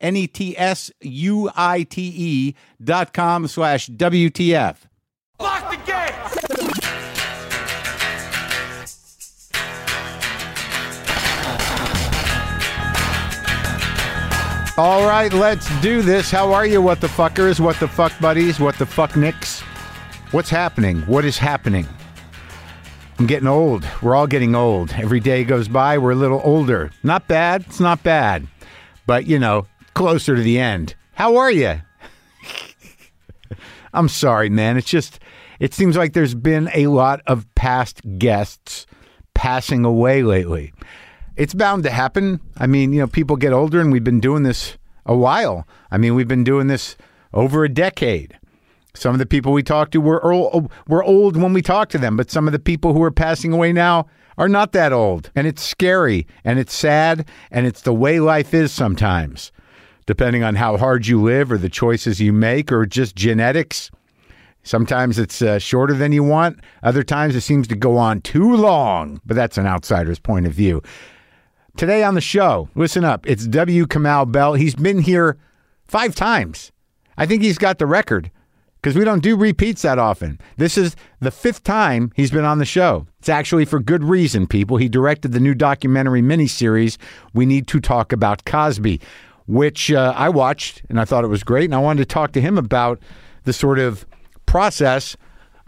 NETSUITE.com/WTF. Lock the gate! All right, let's do this. How are you, what the fuckers, what the fuck buddies, what the fuck nicks? What's happening? What is happening? I'm getting old. We're all getting old. Every day goes by, we're a little older. Not bad. It's not bad. But, you know, closer to the end. How are you? I'm sorry, man. It's just, it seems like there's been a lot of past guests passing away lately. It's bound to happen. I mean, you know, people get older and we've been doing this a while. I mean, we've been doing this over a decade. Some of the people we talked to were old when we talked to them, but some of the people who are passing away now are not that old. And it's scary and it's sad and it's the way life is sometimes, depending on how hard you live or the choices you make or just genetics. Sometimes it's shorter than you want. Other times it seems to go on too long, but that's an outsider's point of view. Today on the show, listen up, it's W. Kamau Bell. He's been here 5 times. I think he's got the record because we don't do repeats that often. This is the 5th time he's been on the show. It's actually for good reason, people. He directed the new documentary miniseries, We Need to Talk About Cosby, which I watched and I thought it was great. And I wanted to talk to him about the sort of process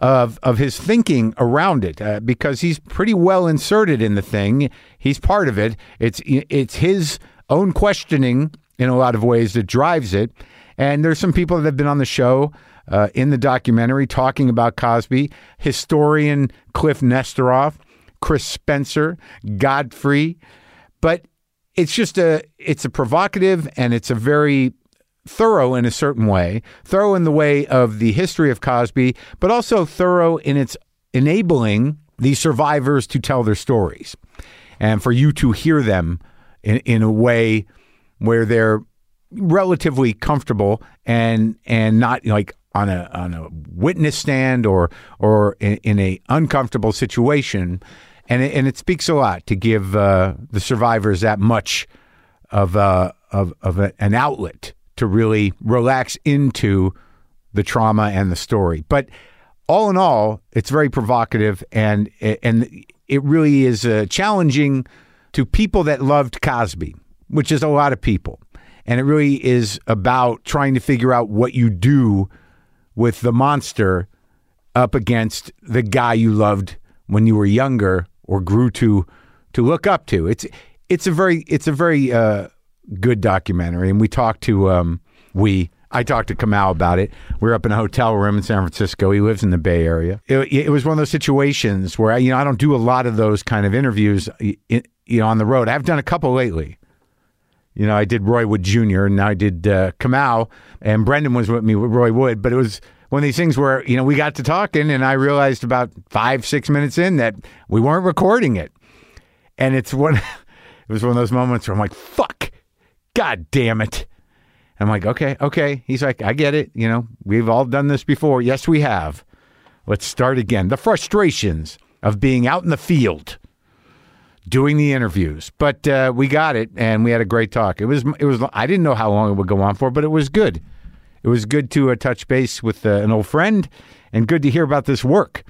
of his thinking around it because he's pretty well inserted in the thing. He's part of it. It's his own questioning in a lot of ways that drives it. And there's some people that have been on the show in the documentary talking about Cosby, historian Cliff Nesteroff, Chris Spencer, Godfrey. But it's just it's a provocative and it's a very thorough in a certain way, thorough in the way of the history of Cosby, but also thorough in its enabling the survivors to tell their stories and for you to hear them in a way where they're relatively comfortable and not like on a witness stand or in a uncomfortable situation. And it speaks a lot to give the survivors that much of an outlet to really relax into the trauma and the story. But all in all, it's very provocative and it really is challenging to people that loved Cosby, which is a lot of people. And it really is about trying to figure out what you do with the monster up against the guy you loved when you were younger or grew to look up to. It's a very good documentary, and I talked to Kamau about it. We were up in a hotel room in San Francisco. He lives in the Bay Area. It was one of those situations where I don't do a lot of those kind of interviews on the road. I've done a couple lately. You know, I did Roy Wood Jr. and now I did Kamau, and Brendan was with me with Roy Wood. But it was one of these things where we got to talking, and I realized about 5-6 minutes in that we weren't recording it, and it was one of those moments where I'm like, fuck. God damn it. I'm like, okay. He's like, I get it. We've all done this before. Yes, we have. Let's start again. The frustrations of being out in the field doing the interviews. But we got it, and we had a great talk. It was. I didn't know how long it would go on for, but it was good. It was good to touch base with an old friend and good to hear about this work.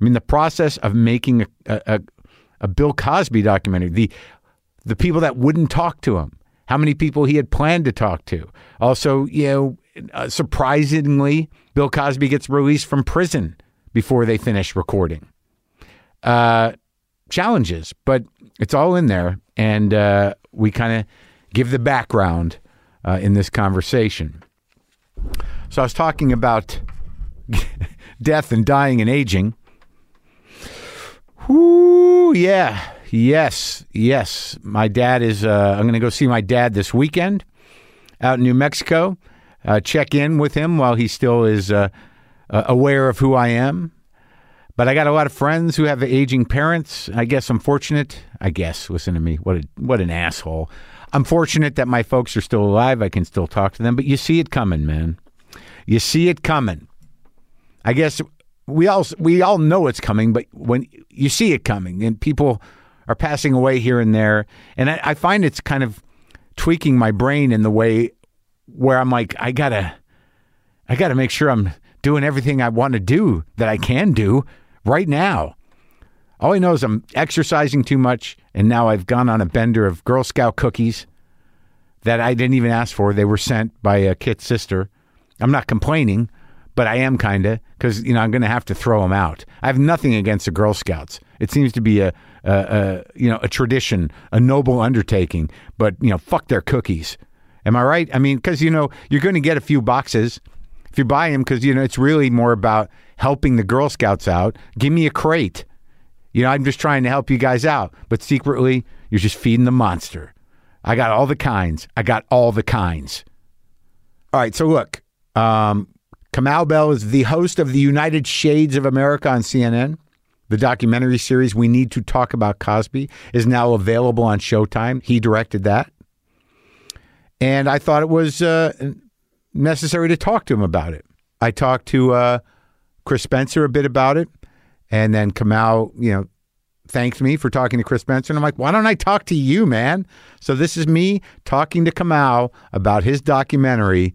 I mean, the process of making a Bill Cosby documentary, the people that wouldn't talk to him, how many people he had planned to talk to. Also, surprisingly, Bill Cosby gets released from prison before they finish recording. Challenges, but it's all in there. And we kind of give the background in this conversation. So I was talking about death and dying and aging. Ooh, yeah. Yes. My dad is, I'm going to go see my dad this weekend out in New Mexico. Check in with him while he still is aware of who I am. But I got a lot of friends who have aging parents. I guess I'm fortunate. Listen to me. What an asshole. I'm fortunate that my folks are still alive. I can still talk to them. But you see it coming, man. You see it coming. I guess we all know it's coming, but when you see it coming and people are passing away here and there, and I find it's kind of tweaking my brain in the way where I'm like, I gotta make sure I'm doing everything I want to do that I can do right now. All I know is I'm exercising too much, and now I've gone on a bender of Girl Scout cookies that I didn't even ask for. They were sent by a kid's sister. I'm not complaining, but I am kind of, because, you know, I'm going to have to throw them out. I have nothing against the Girl Scouts. It seems to be a tradition, a noble undertaking, but, you know, fuck their cookies. Am I right? I mean, because, you know, you're going to get a few boxes if you buy them, because, you know, it's really more about helping the Girl Scouts out. Give me a crate. You know, I'm just trying to help you guys out. But secretly, you're just feeding the monster. I got all the kinds. All right. So look, Kamau Bell is the host of the United Shades of America on CNN. The documentary series We Need to Talk About Cosby is now available on Showtime. He directed that. And I thought it was necessary to talk to him about it. I talked to Chris Spencer a bit about it. And then Kamau, you know, thanked me for talking to Chris Spencer. And I'm like, why don't I talk to you, man? So this is me talking to Kamau about his documentary,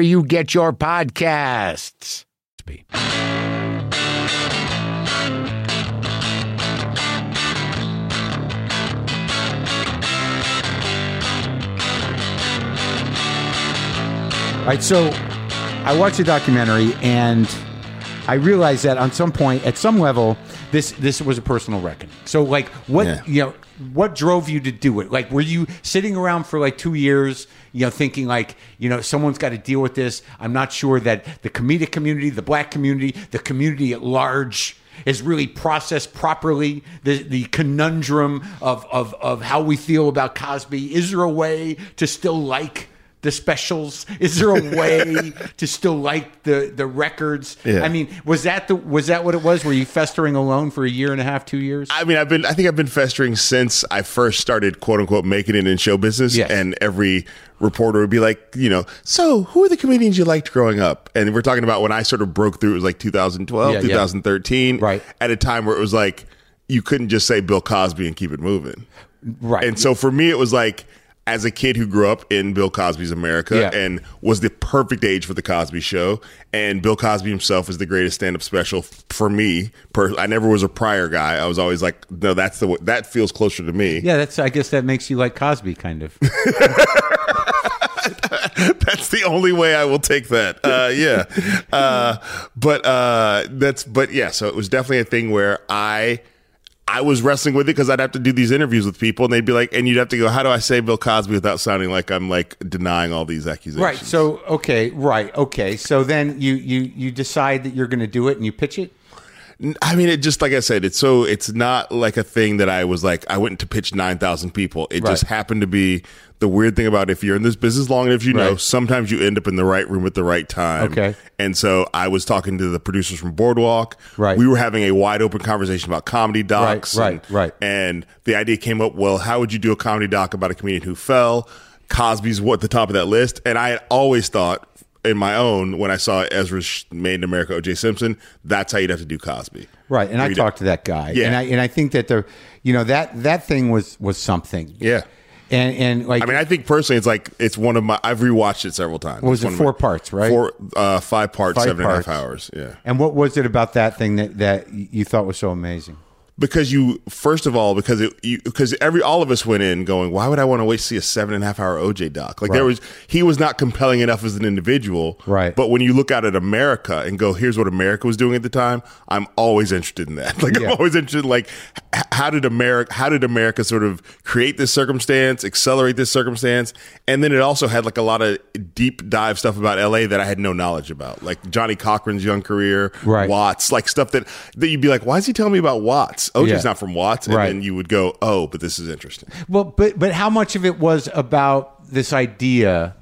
you get your podcasts. All right, so I watched the documentary, and I realized that on some point, at some level, this was a personal reckoning. So, like, what, you know, what drove you to do it? Like, were you sitting around for like 2 years, you know, thinking like, you know, someone's got to deal with this. I'm not sure that the comedic community, the black community, the community at large is really processed properly. The conundrum of how we feel about Cosby. Is there a way to still like the specials? Is there a way to still like the records? Yeah. I mean, was that what it was? Were you festering alone for a year and a half, 2 years? I mean, I think I've been festering since I first started, quote unquote, making it in show business. Yes. And every reporter would be like, you know, so who are the comedians you liked growing up? And we're talking about when I sort of broke through, it was like 2012, 2013, right? At a time where it was like, you couldn't just say Bill Cosby and keep it moving. Right. And so for me, it was like, as a kid who grew up in Bill Cosby's America and was the perfect age for The Cosby Show. And Bill Cosby himself is the greatest stand-up special for me. I never was a Pryor guy. I was always like, no, that's the way, that feels closer to me. Yeah, that's. I guess that makes you like Cosby, kind of. That's the only way I will take that. But yeah, so it was definitely a thing where I I was wrestling with it because I'd have to do these interviews with people and they'd be like, and you'd have to go, how do I say Bill Cosby without sounding like I'm like denying all these accusations? Right. So, okay. Right. Okay. So then you decide that you're going to do it and you pitch it. I mean, it just, like I said, it's not like a thing that I was like, I went to pitch 9,000 people. It just happened to be the weird thing about if you're in this business long enough, you know, sometimes you end up in the right room at the right time. Okay. And so I was talking to the producers from Boardwalk. Right. We were having a wide open conversation about comedy docs. Right. And the idea came up, well, how would you do a comedy doc about a comedian who fell? Cosby's at the top of that list. And I had always thought, in my own, when I saw Ezra's Made in America, OJ Simpson, that's how you'd have to do Cosby. Right. And I talked to that guy. Yeah. And I think that the, you know, that thing was something. Yeah. And like, I mean, I think personally it's like, it's one of my, I've rewatched it several times. What was it, four parts, right? Five parts, 7.5 hours. Yeah. And what was it about that thing that you thought was so amazing? Because because all of us went in going, why would I want to see a 7.5 hour OJ doc? Like he was not compelling enough as an individual. Right. But when you look out at America and go, here's what America was doing at the time, I'm always interested in that. Like I'm always interested in like, how did America sort of create this circumstance, accelerate this circumstance? And then it also had like a lot of deep dive stuff about LA that I had no knowledge about. Like Johnny Cochran's young career, Watts, like stuff that you'd be like, why is he telling me about Watts? OJ's not from Watts, and then you would go, oh, but this is interesting. Well, but how much of it was about this idea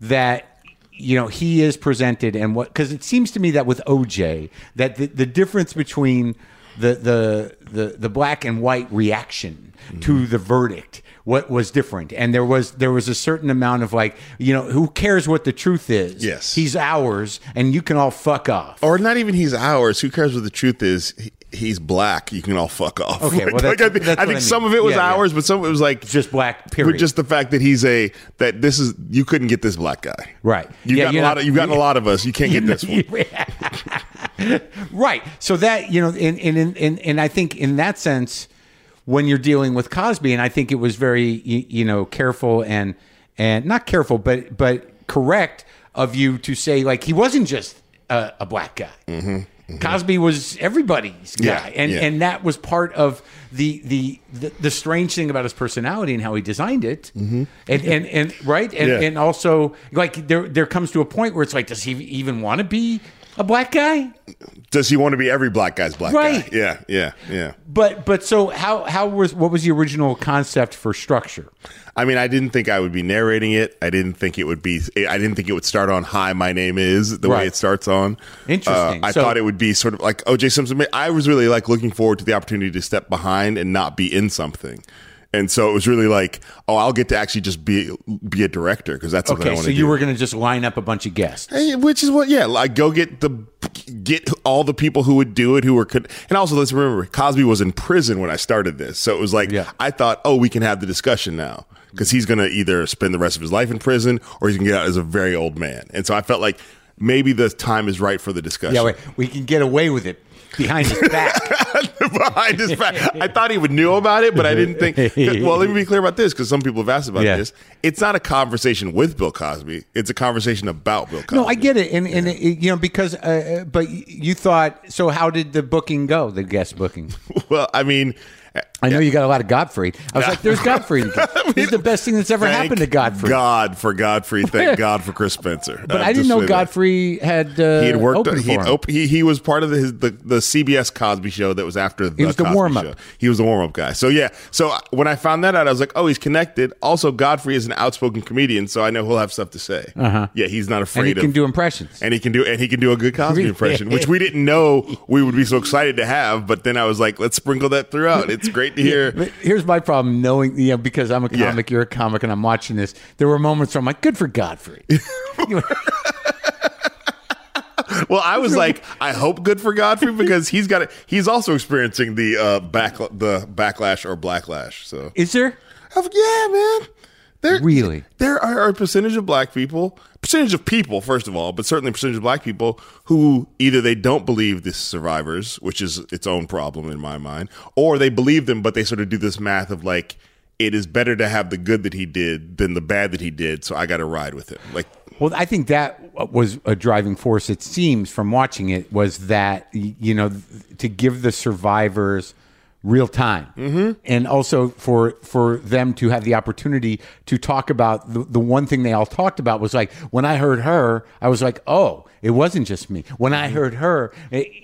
that, you know, he is presented and what, because it seems to me that with OJ, that the difference between the black and white reaction to the verdict, what was different, and there was a certain amount of like, you know, who cares what the truth is? Yes, he's ours, and you can all fuck off. Or not even he's ours. Who cares what the truth is? He's black. You can all fuck off. Okay, well, I think some of it was ours, but some of it was like just black. Period. But just the fact that you couldn't get this black guy. Right. You've gotten a lot of us. You can't get this one. Right. So that, you know, and I think in that sense, when you're dealing with Cosby, and I think it was very, you know, careful and not careful, but correct of you to say like he wasn't just a black guy. Mm-hmm. Cosby was everybody's guy, and that was part of the strange thing about his personality and how he designed it, and also like there comes to a point where it's like, does he even want to be a black guy? Does he want to be every black guy's black guy? Yeah. But so what was the original concept for structure? I mean, I didn't think I would be narrating it. I didn't think it would start on "Hi, my name is" the way it starts on. Interesting. I thought it would be sort of like O.J. Simpson. I was really like looking forward to the opportunity to step behind and not be in something. And so it was really like, oh, I'll get to actually just be a director because that's what I want to do. Okay, so you were going to just line up a bunch of guests. Which is what, like go get all the people who would do it, and also let's remember, Cosby was in prison when I started this. So it was like, I thought, oh, we can have the discussion now because he's going to either spend the rest of his life in prison or he's going to get out as a very old man. And so I felt like maybe the time is right for the discussion. Yeah, we can get away with it. Behind his back. I thought he would know about it, but I didn't think. Well, let me be clear about this, because some people have asked about this. It's not a conversation with Bill Cosby. It's a conversation about Bill Cosby. No, I get it, and you know, because. But you thought. So, how did the booking go? The guest booking. Well, I mean. I know you got a lot of Godfrey. I was like, there's Godfrey. He's the best thing that's ever happened to Godfrey. God for Godfrey. Thank God for Chris Spencer. But I didn't know Godfrey had he was part of the CBS Cosby show that was after the Cosby show. He was the warm-up. He was the warm-up guy. So, yeah. So, when I found that out, I was like, oh, he's connected. Also, Godfrey is an outspoken comedian, so I know he'll have stuff to say. Uh-huh. Yeah, he's not afraid of... And he can do impressions. And he can do a good Cosby impression, which we didn't know we would be so excited to have, but then I was like, let's sprinkle that throughout. It's great to hear. But here's my problem, knowing, you know, because I'm a comic, you're a comic, and I'm watching this. There were moments where I'm like, good for Godfrey. Well, I was like, I hope good for Godfrey, because he's also experiencing the backlash or blacklash. So is there? Yeah, man. There are a percentage of black people, first of all, but certainly a percentage of black people who either they don't believe the survivors, which is its own problem in my mind, or they believe them, but they sort of do this math of like, it is better to have the good that he did than the bad that he did, so I got to ride with it. Like, well, I think that was a driving force, it seems, from watching it, was that, you know, to give the survivors real time. Mm-hmm. And also for them to have the opportunity to talk about the one thing they all talked about was like, when I heard her, I was like, oh, it wasn't just me. When I heard her,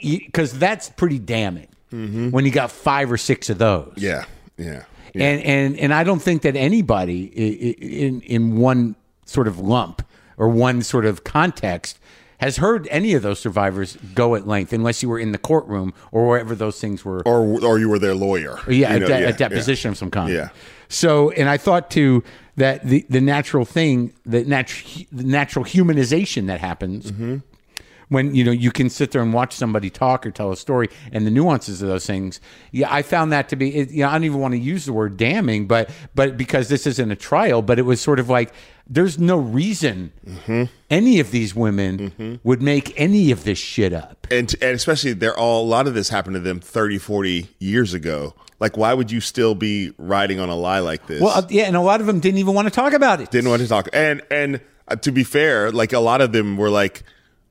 because that's pretty damning when you got 5 or 6 of those. Yeah. And I don't think that anybody in one sort of lump or one sort of context has heard any of those survivors go at length, unless you were in the courtroom or wherever those things were, or you were their lawyer. A deposition of some kind. Yeah. So, and I thought too that the natural humanization that happens when you can sit there and watch somebody talk or tell a story and the nuances of those things. Yeah, I found that to be. I don't even want to use the word damning, but because this isn't a trial, but it was sort of like, there's no reason any of these women would make any of this shit up. And especially a lot of this happened to them 30, 40 years ago. Like, why would you still be riding on a lie like this? Well, yeah, and a lot of them didn't even want to talk about it. And to be fair, like, a lot of them were like,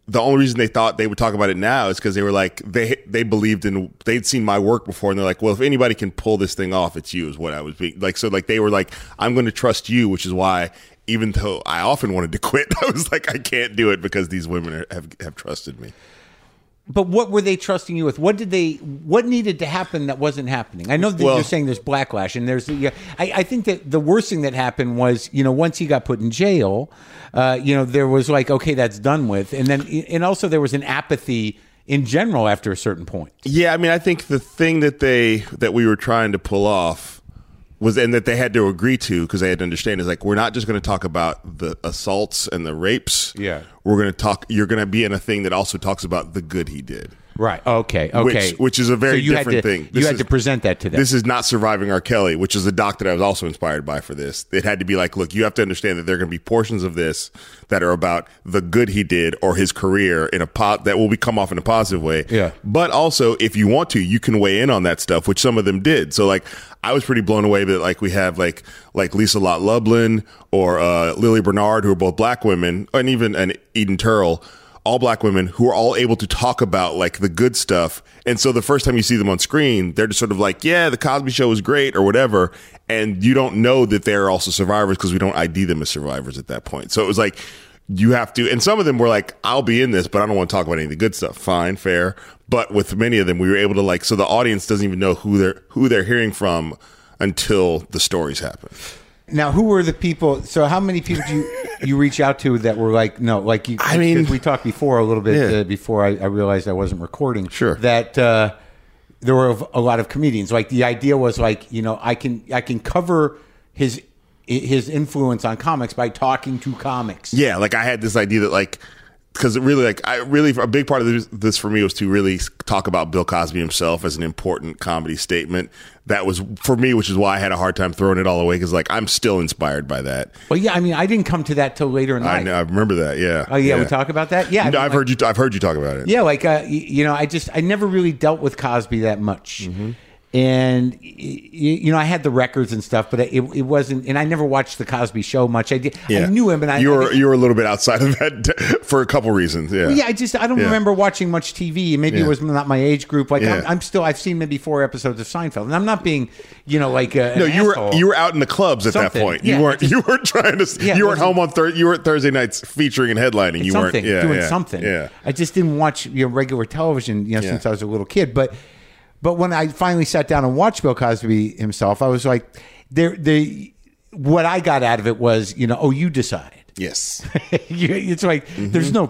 the only reason they thought they would talk about it now is because they were like, they believed in, they'd seen my work before, and they're like, well, if anybody can pull this thing off, it's you, is what I was being like. So like, they were like, I'm going to trust you, which is why, even though I often wanted to quit, I was like, I can't do it because these women have trusted me. But what were they trusting you with? What needed to happen that wasn't happening? I know that you're saying there's backlash, and there's. I think that the worst thing that happened was, once he got put in jail, there was like, okay, that's done with, and also there was an apathy in general after a certain point. Yeah, I mean, I think the thing that we were trying to pull off was, and that they had to agree to, because they had to understand, is like, we're not just going to talk about the assaults and the rapes. Yeah. We're going to talk, you're going to be in a thing that also talks about the good he did. Right. Okay. Which is a very different thing. You had to present that to them. This is not Surviving R. Kelly, which is a doc that I was also inspired by for this. It had to be like, look, you have to understand that there are going to be portions of this that are about the good he did or his career that will come off in a positive way. Yeah. But also, if you want to, you can weigh in on that stuff, which some of them did. So like, I was pretty blown away that like, we have like Lisa Lott Lublin or Lily Bernard, who are both black women, and even an Eden Turrell, all black women who are all able to talk about like the good stuff. And so the first time you see them on screen, they're just sort of like, yeah, the Cosby Show was great or whatever. And you don't know that they're also survivors because we don't ID them as survivors at that point. So it was like, you have to, and some of them were like, I'll be in this, but I don't want to talk about any of the good stuff. Fine, fair. But with many of them, we were able to like, so the audience doesn't even know who they're hearing from until the stories happen. Now, who were the people? So, how many people do you reach out to that were like, no, like you? I mean, we talked before a little bit before I realized I wasn't recording. Sure. That there were a lot of comedians. Like the idea was like, I can cover his influence on comics by talking to comics. Yeah, like I had this idea that like, because it really like a big part of this for me was to really talk about Bill Cosby himself as an important comedy statement. That was for me, which is why I had a hard time throwing it all away, because like I'm still inspired by that. Well, yeah, I mean, I didn't come to that till later in life. I know, I remember that. Yeah. Oh yeah, we talk about that. Yeah, no, I mean, I've heard you talk about it. Yeah, like I never really dealt with Cosby that much, and I had the records and stuff, but it wasn't. And I never watched the Cosby Show much. I did. Yeah. I knew him, and you were a little bit outside of that for a couple reasons. Yeah. Well, yeah, I don't remember watching much TV. Maybe it was not my age group. Like I've seen maybe 4 episodes of Seinfeld, and I'm not being you were out in the clubs at that point. Yeah, you weren't trying to. Yeah, you weren't home on you were at Thursday nights featuring and headlining. You weren't doing something. Yeah. I just didn't watch regular television since I was a little kid, but. But when I finally sat down and watched Bill Cosby himself, I was like, what I got out of it was, you decide. Yes. It's like, there's no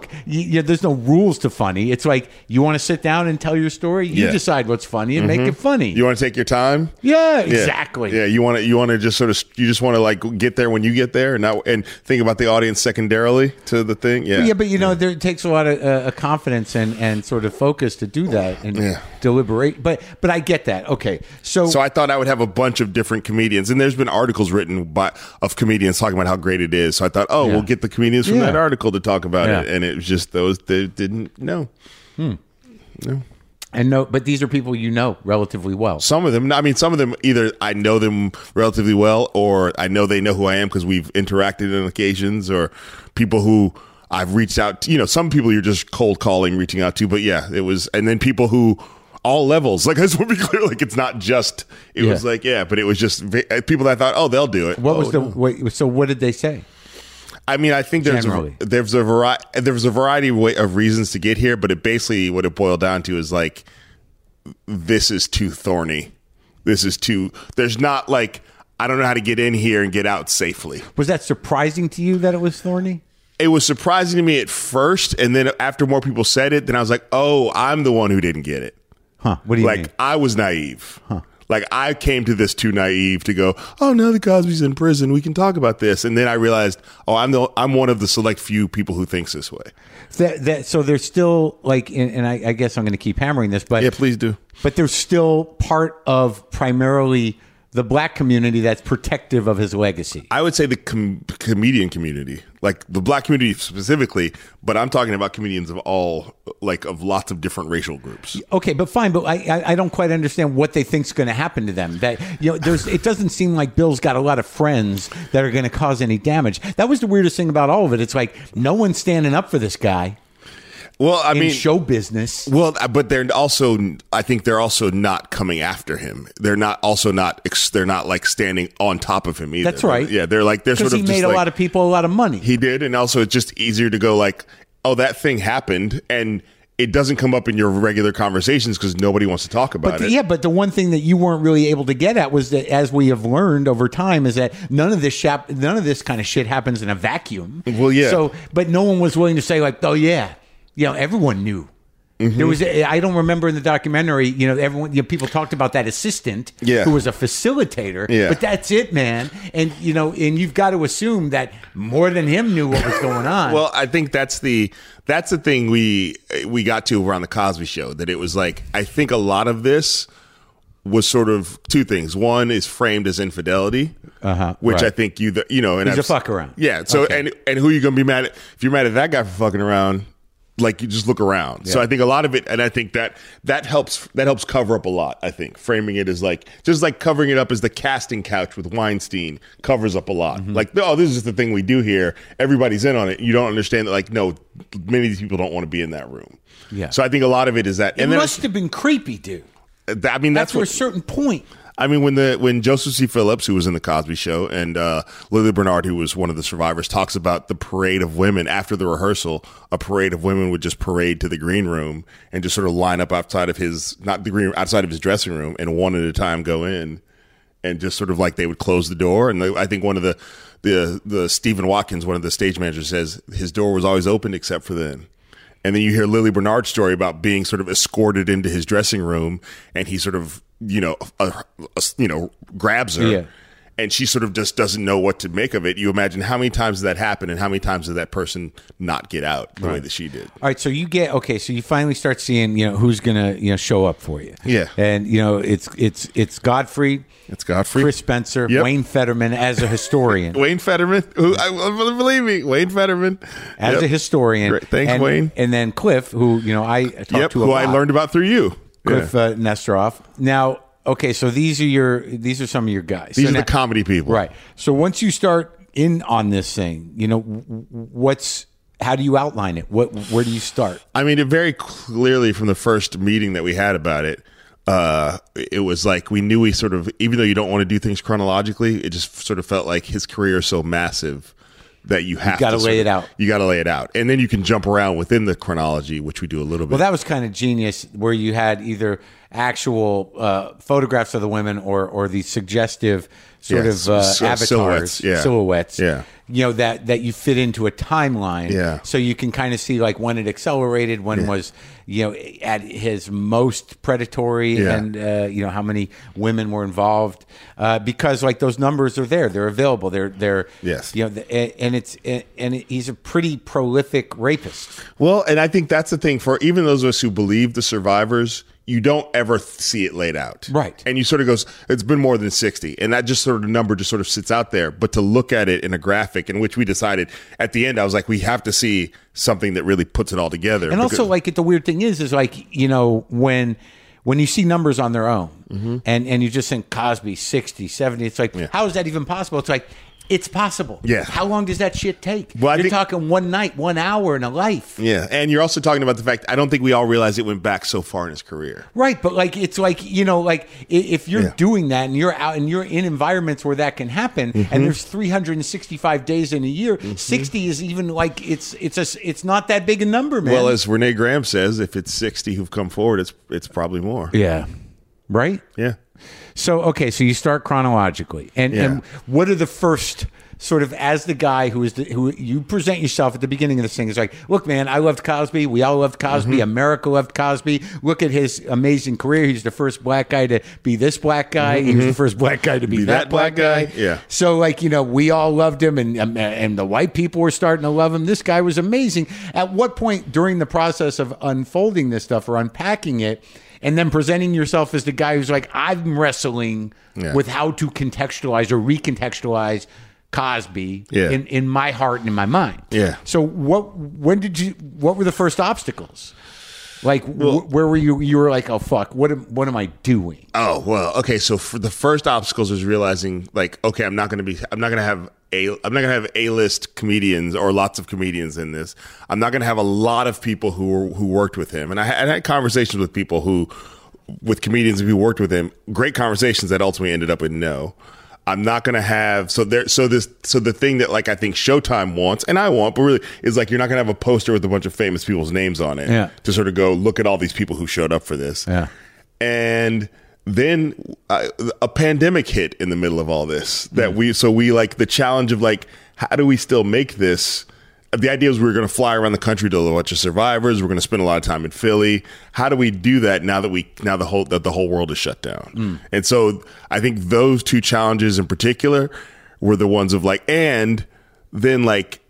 rules to funny. It's like, you want to sit down and tell your story? You decide what's funny and make it funny. You want to take your time? Yeah, exactly. Yeah, you want to just sort of, you just want to like get there when you get there and think about the audience secondarily to the thing. Yeah, but there takes a lot of confidence and sort of focus to do that and deliberate. But I get that. Okay. So I thought I would have a bunch of different comedians, and there's been articles written of comedians talking about how great it is. So I thought, we'll get the comedians from that article to talk about it, and it was just those that didn't know. No. And no, but these are people relatively well. Some of them, I mean, some of them either I know them relatively well, or I know they know who I am because we've interacted on occasions, or people who I've reached out to. Some people you're just cold calling, reaching out to, but yeah, it was, and then people who all levels. Like, I just want to be clear, like, it's not just, it was like, yeah, but it was just people that thought, oh, they'll do it. What was the, wait, so what did they say? I mean, I think there's a variety of reasons to get here, but it basically, what it boiled down to is like, this is too thorny. This is too, there's not like, I don't know how to get in here and get out safely. Was that surprising to you that it was thorny? It was surprising to me at first, and then after more people said it, then I was like, oh, I'm the one who didn't get it. Huh. What do you mean? Like, I was naive. Huh. Like, I came to this too naive to go, oh, no, the Cosby's in prison. We can talk about this. And then I realized, oh, I'm one of the select few people who thinks this way. So there's still, like, and I guess I'm going to keep hammering this. But yeah, please do. But there's still part of primarily the black community that's protective of his legacy. I would say the comedian community, like the black community specifically, but I'm talking about comedians of all, like, of lots of different racial groups. Okay, but fine, but I don't quite understand what they think's going to happen to them. That, you know, there's it doesn't seem like Bill's got a lot of friends that are going to cause any damage. That was the weirdest thing about all of it. It's like no one's standing up for this guy. Well, I mean, show business. Well, but they're also, I think they're also not coming after him. They're not also not, they're not like standing on top of him either. That's right. Yeah. They're like, they're sort of, he made a lot of people a lot of money. He did. And also it's just easier to go like, oh, that thing happened. And it doesn't come up in your regular conversations because nobody wants to talk about it. Yeah, but the one thing that you weren't really able to get at was that, as we have learned over time, is that none of this kind of shit happens in a vacuum. Well, yeah. So, but no one was willing to say like, oh yeah. You know, everyone knew. Mm-hmm. There was, I don't remember in the documentary, you know, everyone, you know, people talked about that assistant who was a facilitator, but that's it, man. And, you know, and you've got to assume that more than him knew what was going on. Well, I think that's the thing we got to over on the Cosby Show, that it was like, I think a lot of this was sort of two things. One is framed as infidelity, which I think you know, and he's a fuck around. Yeah. So, okay. and who are you going to be mad at? If you're mad at that guy for fucking around, like, you just look around. Yeah. So I think a lot of it, and I think that helps cover up a lot, I think. Framing it as like, just like covering it up as the casting couch with Weinstein covers up a lot. Mm-hmm. Like, oh, this is the thing we do here. Everybody's in on it. You don't understand that, like, no, many of these people don't want to be in that room. Yeah. So I think a lot of it is that. And it must have been creepy, dude. I mean, that's what, a certain point. I mean, when Joseph C. Phillips, who was in The Cosby Show, and Lily Bernard, who was one of the survivors, talks about the parade of women after the rehearsal, a parade of women would just parade to the green room and just sort of line up outside of his dressing room, and one at a time go in, and just sort of like they would close the door. And I think one of the Stephen Watkins, one of the stage managers, says his door was always open except for then. And then you hear Lily Bernard's story about being sort of escorted into his dressing room, and he sort of, you know, grabs her, and she sort of just doesn't know what to make of it. You imagine how many times did that happen, and how many times did that person not get out the way that she did. All right, so you finally start seeing, you know, who's gonna, you know, show up for you. Yeah, and you know, it's Godfrey. It's Godfrey, Chris Spencer, Wayne Fetterman as a historian. Wayne Fetterman, who, believe me, Wayne Fetterman as a historian. Great. Thanks, Wayne. And then Cliff, who, you know, I talked to a lot. Who I learned about through you. Cliff Nesteroff. Now, okay, so these are some of your guys. These are the comedy people, right? So once you start in on this thing, you know, how do you outline it? Where do you start? I mean, it very clearly from the first meeting that we had about it, it was like we knew, we sort of, even though you don't want to do things chronologically, it just sort of felt like his career is so massive that you got to lay it out, and then you can jump around within the chronology, which we do a little bit. Well, that was kind of genius, where you had either actual photographs of the women or the suggestive sort of avatars, silhouettes. Yeah. You know, that you fit into a timeline. Yeah. So you can kind of see like when it accelerated, when was, you know, at his most predatory, and you know, how many women were involved, because like those numbers are there, they're available, they're you know, and he's a pretty prolific rapist. Well, and I think that's the thing for even those of us who believe the survivors. You don't ever see it laid out. Right. And you sort of goes, it's been more than 60. And that just sort of number just sort of sits out there. But to look at it in a graphic, in which we decided at the end, I was like, we have to see something that really puts it all together. And also, like, the weird thing is like, you know, when you see numbers on their own, and you just think Cosby, 60, 70, it's like, how is that even possible? It's like, It's possible. Yeah. How long does that shit take? Well, you're talking one night, 1 hour in a life. Yeah. And you're also talking about the fact I don't think we all realize it went back so far in his career. Right. But like, it's like, you know, like if you're doing that and you're out and you're in environments where that can happen and there's 365 days in a year, 60 is even like, it's not that big a number, man. Well, as Renee Graham says, if it's 60 who've come forward, it's probably more. Yeah. Right? Yeah. So, okay, so you start chronologically. And what are the first sort of, as the guy who you present yourself at the beginning of this thing, is like, look, man, I loved Cosby. We all loved Cosby. America loved Cosby. Look at his amazing career. He's the first black guy to be this black guy. He was the first black guy to be that black guy. Yeah. So, like, you know, we all loved him, and the white people were starting to love him. This guy was amazing. At what point during the process of unfolding this stuff or unpacking it, and then presenting yourself as the guy who's like, I'm wrestling with how to contextualize or recontextualize Cosby in my heart and in my mind. Yeah. So what were the first obstacles? Like, well, where were you? You were like, oh, fuck, what am I doing? Oh, well, okay. So for the first obstacles was realizing like, okay, I'm not going to have A-list comedians or lots of comedians in this. I'm not going to have a lot of people who worked with him. And I had conversations with people with comedians who worked with him, great conversations that ultimately ended up with no. I'm not going to have the thing that like I think Showtime wants and I want, but really is like you're not going to have a poster with a bunch of famous people's names on it to sort of go look at all these people who showed up for this. Yeah. And then a pandemic hit in the middle of all this that we like the challenge of like, how do we still make this? The idea was we were going to fly around the country to a bunch of survivors. We're going to spend a lot of time in Philly. How do we do that now that the whole world is shut down? And so I think those two challenges in particular were the ones of like, and then like,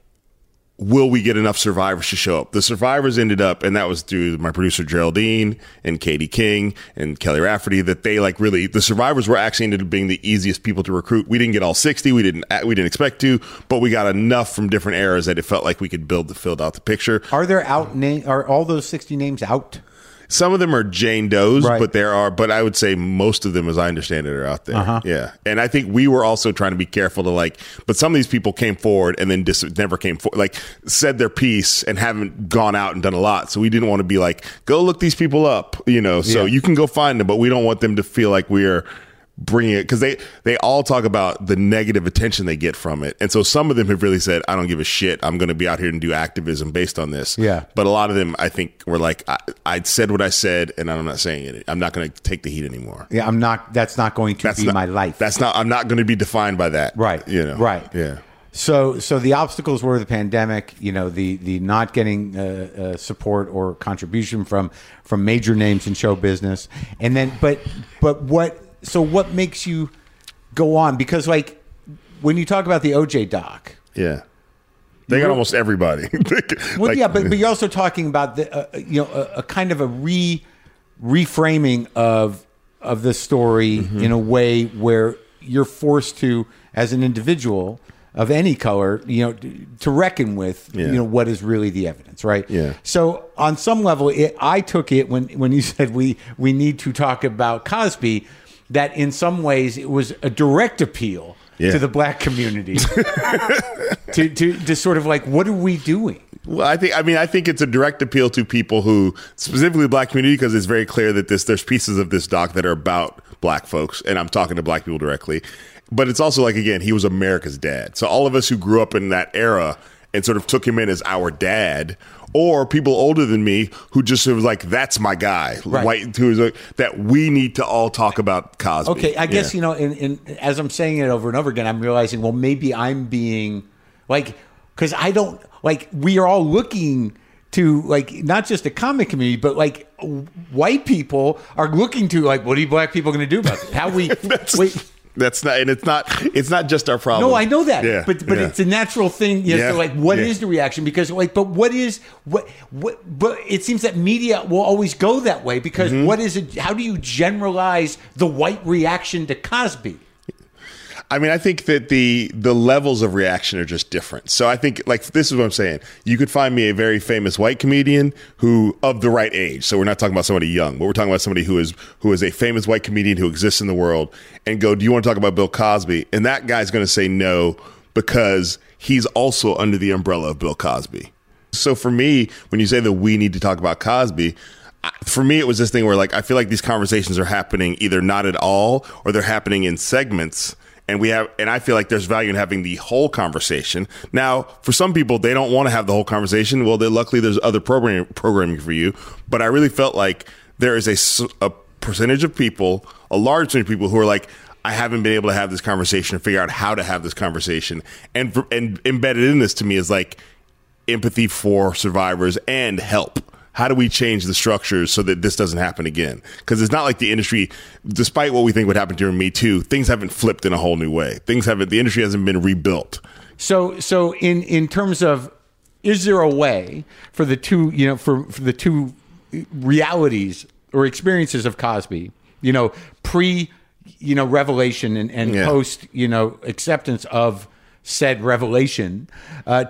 will we get enough survivors to show up? The survivors ended up, and that was through my producer Geraldine and Katie King and Kelly Rafferty, that they like really, the survivors were actually ended up being the easiest people to recruit. We didn't get all 60. We didn't expect to, but we got enough from different eras that it felt like we could filled out the picture. Are there are all those 60 names out? Some of them are Jane Does, right. But I would say most of them, as I understand it, are out there. Uh-huh. Yeah. And I think we were also trying to be careful to like, but some of these people came forward and then never came forward, like said their piece and haven't gone out and done a lot. So we didn't want to be like, go look these people up, you know, so you can go find them, but we don't want them to feel like we're bringing it, because they all talk about the negative attention they get from it. And so some of them have really said, I don't give a shit, I'm going to be out here and do activism based on this. Yeah. But a lot of them, I think, were like, I said what I said and I'm not saying it. I'm not going to take the heat anymore. Yeah, I'm not. That's not going to be my life. I'm not going to be defined by that. Right. You know. Right. Yeah. So the obstacles were the pandemic, you know, the not getting support or contribution from major names in show business. And then, So what makes you go on? Because like when you talk about the OJ doc, they got almost everybody. Well, like, but you're also talking about the a kind of a reframing of the story in a way where you're forced to, as an individual of any color, you know, to reckon with, you know, what is really the evidence, right? Yeah. So on some level, I took it when you said we need to talk about Cosby, that in some ways it was a direct appeal to the black community to sort of like, what are we doing? Well, I think it's a direct appeal to people who, specifically the black community, because it's very clear that there's pieces of this doc that are about black folks, and I'm talking to black people directly. But it's also like, again, he was America's dad. So all of us who grew up in that era and sort of took him in as our dad, or people older than me who just was like, that's my guy, right? White, who is like, that we need to all talk about Cosby. Okay, I guess, you know, and as I'm saying it over and over again, I'm realizing, well, maybe I'm being like, because I don't, like, we are all looking to, like, not just the comic community, but like white people are looking to, like, what are black people going to do about this? How we That's not, and it's not just our problem. No, I know that. Yeah. But it's a natural thing. You know, so like, what is the reaction? Because like, but what is, but it seems that media will always go that way, because what is it? How do you generalize the white reaction to Cosby? I mean, I think that the levels of reaction are just different. So I think, like, this is what I'm saying. You could find me a very famous white comedian who, of the right age, so we're not talking about somebody young, but we're talking about somebody who is a famous white comedian who exists in the world, and go, do you want to talk about Bill Cosby? And that guy's going to say no, because he's also under the umbrella of Bill Cosby. So for me, when you say that we need to talk about Cosby, for me, it was this thing where, like, I feel like these conversations are happening either not at all or they're happening in segments. And I feel like there's value in having the whole conversation. Now, for some people, they don't want to have the whole conversation. Well, then luckily there's other programming for you. But I really felt like there is a percentage of people, a large percentage of people who are like, I haven't been able to have this conversation or figure out how to have this conversation. And embedded in this to me is like empathy for survivors and help. How do we change the structures so that this doesn't happen again? Because it's not like the industry, despite what we think would happen during Me Too, things haven't flipped in a whole new way. The industry hasn't been rebuilt. So in terms of, is there a way for the two, you know, for the two realities or experiences of Cosby, you know, pre, you know, revelation and yeah. post, you know, acceptance of said revelation,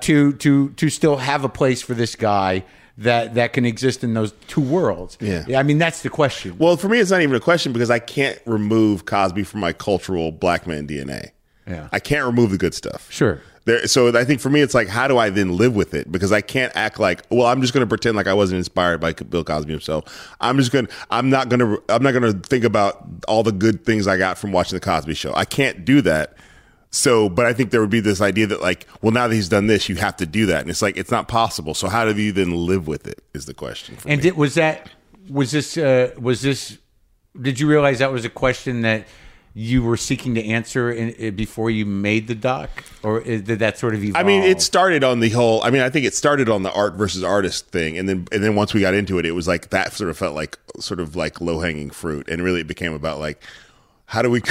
to still have a place for this guy that can exist in those two worlds? Yeah, I mean, that's the question. Well, for me, it's not even a question because I can't remove Cosby from my cultural black man DNA. Yeah, I can't remove the good stuff. Sure. So I think for me, it's like, how do I then live with it? Because I can't act like, well, I'm just going to pretend like I wasn't inspired by Bill Cosby himself. I'm not going to think about all the good things I got from watching The Cosby Show. I can't do that. So, but I think there would be this idea that, like, well, now that he's done this, you have to do that. And it's like, it's not possible. So how do you then live with it is the question for me. And did you realize that was a question that you were seeking to answer before you made the doc? Or did that sort of evolve? I mean, I think it started on the art versus artist thing. And then once we got into it, it was like, that sort of felt like low-hanging fruit. And really it became about like, how do we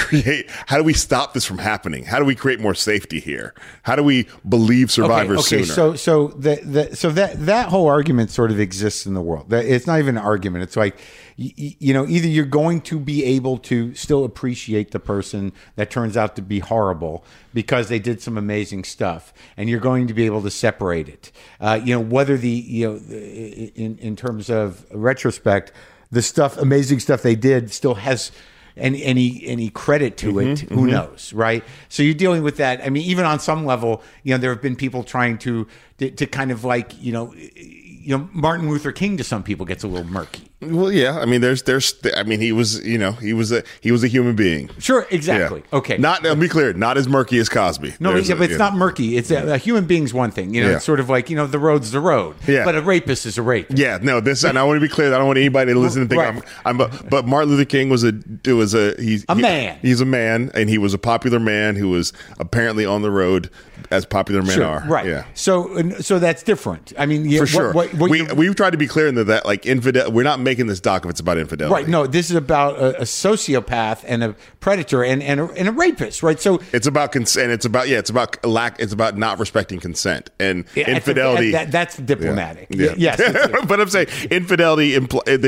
stop this from happening? How do we create more safety here? How do we believe survivors sooner? So that whole argument sort of exists in the world. It's not even an argument. It's like, you know, either you're going to be able to still appreciate the person that turns out to be horrible because they did some amazing stuff, and you're going to be able to separate it. You know, whether in terms of retrospect, the amazing stuff they did still has any credit to it, who knows, right? So you're dealing with that. I mean, even on some level, you know, there have been people trying to kind of like, you know, Martin Luther King to some people gets a little murky. Well, yeah, I mean, he was a human being. Sure, exactly. Yeah. Okay, I'll be clear, not as murky as Cosby. No, but it's not murky. It's a human being's one thing. You know, It's sort of like, you know, the road's the road. Yeah. But a rapist is a rapist. Yeah. No, this, and I want to be clear. I don't want anybody to listen and think right. But Martin Luther King was a man. He's a man, and he was a popular man who was apparently on the road, as popular men are. Right. Yeah. So that's different. I mean, yeah, for sure. We've tried to be clear in that like infidel. We're not making this doc if it's about infidelity. Right. No, this is about a sociopath and a predator and a rapist. Right. So it's about consent. It's about not respecting consent and infidelity. That's diplomatic. Yeah. Yeah. Yes. But I'm saying if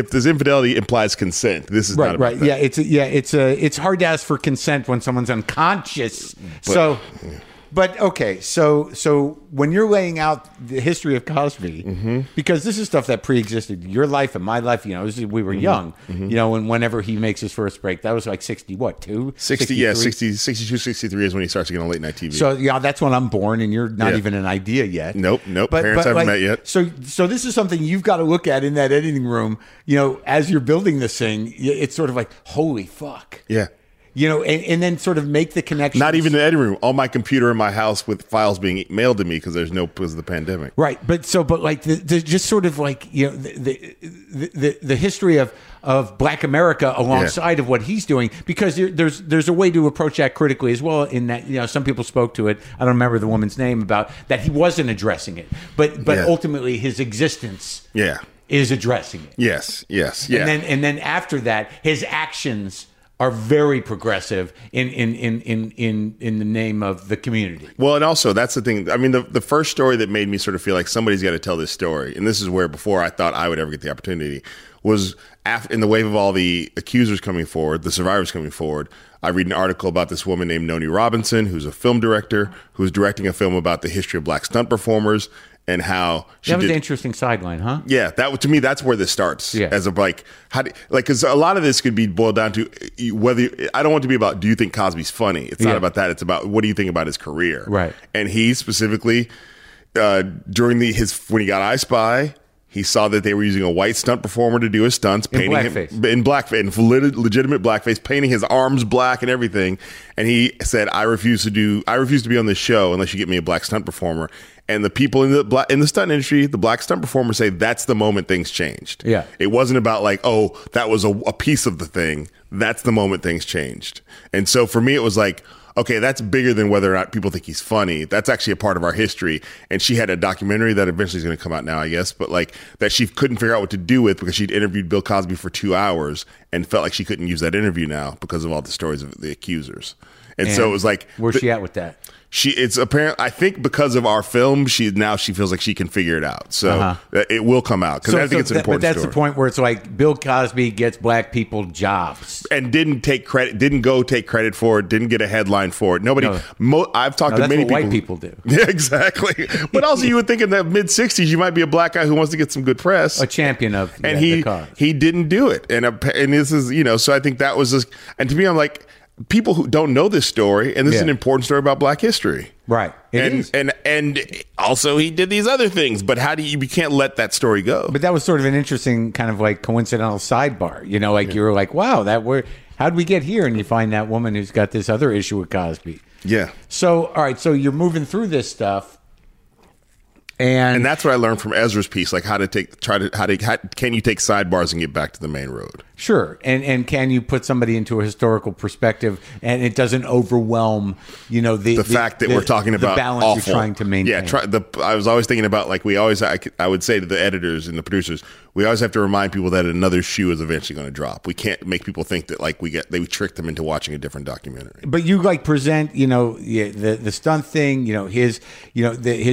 this infidelity implies consent, this is right. Not about right. That. Yeah. It's hard to ask for consent when someone's unconscious. So when you're laying out the history of Cosby, because this is stuff that preexisted your life and my life, you know, we were young, you know, and whenever he makes his first break, that was like 63 is when he starts to get on late night TV. So, yeah, that's when I'm born and you're not even an idea yet. Nope. Parents haven't met yet. So this is something you've got to look at in that editing room, you know, as you're building this thing, it's sort of like, holy fuck. Yeah. You know, and then sort of make the connection. Not even in the editing room, on my computer in my house with files being mailed to me because of the pandemic. Right, but like the just sort of like, you know, the history of Black America alongside of what he's doing, because there's a way to approach that critically as well. In that, you know, some people spoke to it. I don't remember the woman's name about that he wasn't addressing it, but ultimately his existence is addressing it. Yes. And then after that, his actions are very progressive in the name of the community. Well, and also that's the thing. I mean, the first story that made me sort of feel like somebody's got to tell this story, and this is where before I thought I would ever get the opportunity, was in the wave of all the accusers coming forward, the survivors coming forward. I read an article about this woman named Noni Robinson, who's a film director, who's directing a film about the history of black stunt performers. and how she that was did, an interesting sideline, huh? Yeah, that to me, that's where this starts. Yeah, as a like, how do, like, because a lot of this could be boiled down to whether I don't want to be about do you think Cosby's funny? It's not about that. It's about what do you think about his career, right? And he specifically during when he got I Spy. He saw that they were using a white stunt performer to do his stunts, legitimate blackface, painting his arms black and everything. And he said, I refuse to be on this show unless you get me a black stunt performer." And the people in the stunt industry, the black stunt performers say that's the moment things changed. Yeah, it wasn't about like, oh, that was a piece of the thing. That's the moment things changed. And so for me, it was like, okay, that's bigger than whether or not people think he's funny. That's actually a part of our history. And she had a documentary that eventually is going to come out now, I guess, but like that she couldn't figure out what to do with because she'd interviewed Bill Cosby for 2 hours and felt like she couldn't use that interview now because of all the stories of the accusers. And so it was like, where's she at with that? It's apparent. I think because of our film, she feels like she can figure it out. So it will come out because I think it's an important. But that's story. The point where it's like Bill Cosby gets black people jobs and didn't go take credit for it, didn't get a headline for it. I've talked to many people. White people do. Yeah, exactly. But also, you would think in the mid '60s, you might be a black guy who wants to get some good press, a champion of, and the cause. He didn't do it, and this is So I think that was just, and to me, I'm like. People who don't know this story, and this is an important story about black history. Right. And also he did these other things, but how do you can't let that story go. But that was sort of an interesting kind of like coincidental sidebar, you were like, wow, how'd we get here? And you find that woman who's got this other issue with Cosby. Yeah. So, all right. So you're moving through this stuff. And that's what I learned from Ezra's piece, like can you take sidebars and get back to the main road? Sure. And can you put somebody into a historical perspective and it doesn't overwhelm, the fact that we're talking about the balance you're trying to maintain. Yeah. I was always thinking about like I would say to the editors and the producers, we always have to remind people that another shoe is eventually going to drop. We can't make people think that like they tricked them into watching a different documentary. But you like present, the stunt thing, his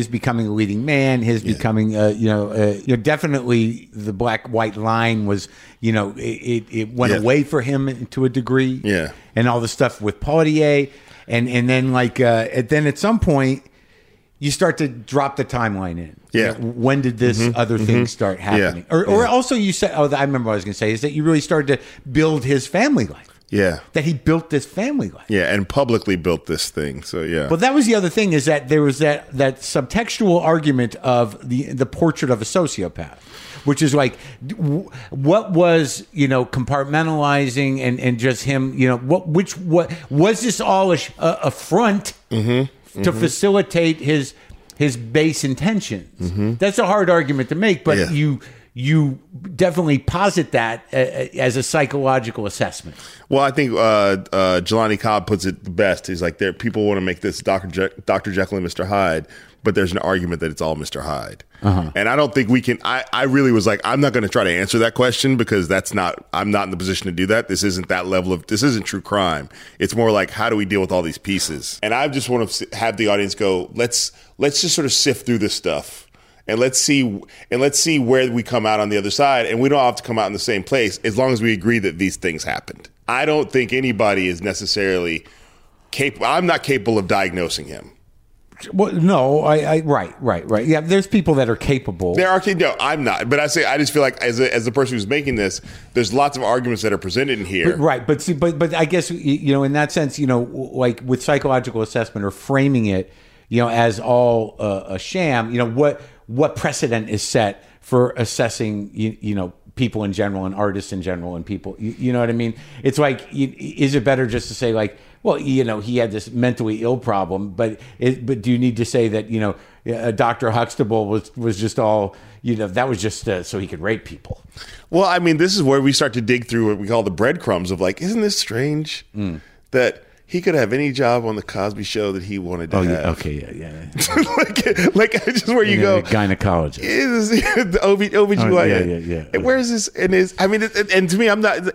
becoming a leading man. And his becoming, definitely the black-white line was, it went away for him to a degree. Yeah. And all the stuff with Poitier. And then then at some point, you start to drop the timeline in. Yeah. When did this other thing start happening? Yeah. Or also you said, I remember what I was going to say, is that you really started to build his family life. Yeah. That he built this family life. Yeah, and publicly built this thing. So, yeah. Well, that was the other thing is that there was that subtextual argument of the portrait of a sociopath, which is like what was, compartmentalizing and just him, what was this all a front to facilitate his base intentions? Mm-hmm. That's a hard argument to make, but you definitely posit that as a psychological assessment. Well, I think Jelani Cobb puts it the best. He's like, people want to make this Dr. Jekyll and Mr. Hyde, but there's an argument that it's all Mr. Hyde. Uh-huh. And I don't think we can. I really was like, I'm not going to try to answer that question because I'm not in the position to do that. This isn't true crime. It's more like, how do we deal with all these pieces? And I just want to have the audience go, let's just sort of sift through this stuff. And let's see where we come out on the other side. And we don't have to come out in the same place as long as we agree that these things happened. I don't think anybody is necessarily capable. I'm not capable of diagnosing him. Well, no, right. Yeah, there's people that are capable. I'm not. But I just feel like as the person who's making this, there's lots of arguments that are presented in here. But, right, but see, but I guess in that sense, like with psychological assessment or framing it, as all a sham, what precedent is set for assessing, people in general and artists in general and people, you know what I mean? It's like, is it better just to say like, well, he had this mentally ill problem, but do you need to say that, Dr. Huxtable was just all, that was just so he could rape people? Well, I mean, this is where we start to dig through what we call the breadcrumbs of like, isn't this strange that he could have any job on the Cosby Show that he wanted to have. Okay. like just where you go. Gynecologist. Is OBGYN. Where's this? And to me, I'm not.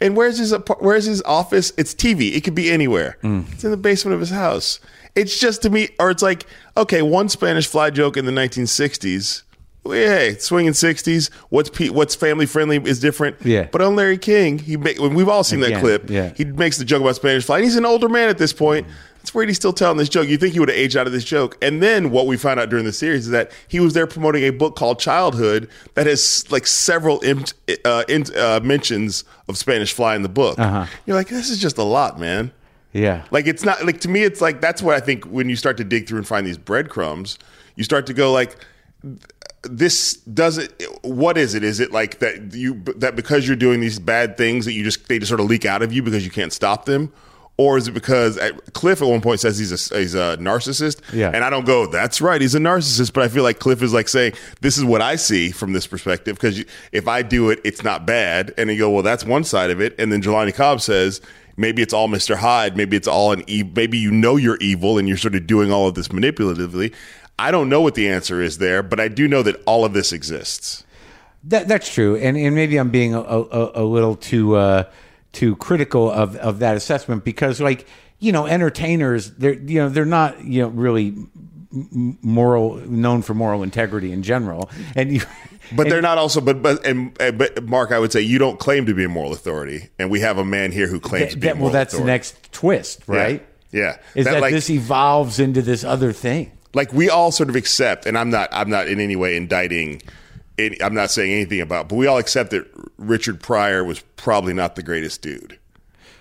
And where's his office? It's TV. It could be anywhere. It's in the basement of his house. It's just to me, or it's like, okay, one Spanish fly joke in the 1960s. Hey, swinging 60s. What's family friendly is different. Yeah. But on Larry King, we've all seen that clip. Yeah. He makes the joke about Spanish fly. He's an older man at this point. it's weird he's still telling this joke. You think he would have aged out of this joke. And then what we found out during the series is that he was there promoting a book called Childhood that has like several mentions of Spanish Fly in the book. Uh-huh. You're like, this is just a lot, man. Yeah. Like, it's not like, to me, it's like, that's what I think when you start to dig through and find these breadcrumbs, you start to go like, this doesn't, what is it? Is it like that because you're doing these bad things that they just sort of leak out of you because you can't stop them? Or is it because Cliff at one point says he's a narcissist? Yeah. And I don't go, that's right, he's a narcissist. But I feel like Cliff is like saying, this is what I see from this perspective, because if I do it, it's not bad. And you go, well, that's one side of it. And then Jelani Cobb says, maybe it's all Mr. Hyde. Maybe it's all maybe you know you're evil and you're sort of doing all of this manipulatively. I don't know what the answer is there, but I do know that all of this exists. That's true. And maybe I'm being a little too critical of that assessment, because, like, you know, entertainers, they're not, you know, really known for moral integrity in general. But they're not also, but Mark, I would say you don't claim to be a moral authority. And we have a man here who claims to be a moral authority. Well, that's the next twist, right? Yeah. Is that like, this evolves into this other thing. Like, we all sort of accept, and I'm not in any way indicting, I'm not saying anything about, but we all accept that Richard Pryor was probably not the greatest dude.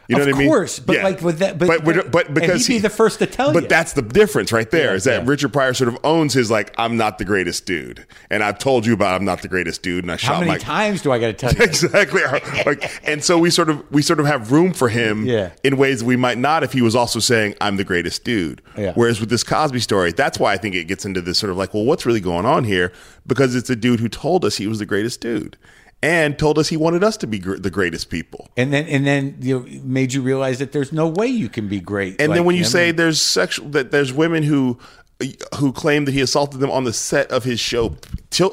You know what I mean? Of course, but yeah. Like with that, but because he'd be the first to tell you. But that's the difference right there, is that Richard Pryor sort of owns his, like, I'm not the greatest dude, and I've told you about I'm not the greatest dude, and I shot my. How many times do I got to tell you? Exactly, like, and so we sort of have room for him in ways we might not if he was also saying I'm the greatest dude. Yeah. Whereas with this Cosby story, that's why I think it gets into this sort of like, well, what's really going on here? Because it's a dude who told us he was the greatest dude. And told us he wanted us to be the greatest people. And then you know, made you realize that there's no way you can be great. And like then when him. You say there's sexual, that there's women who claim that he assaulted them on the set of his show,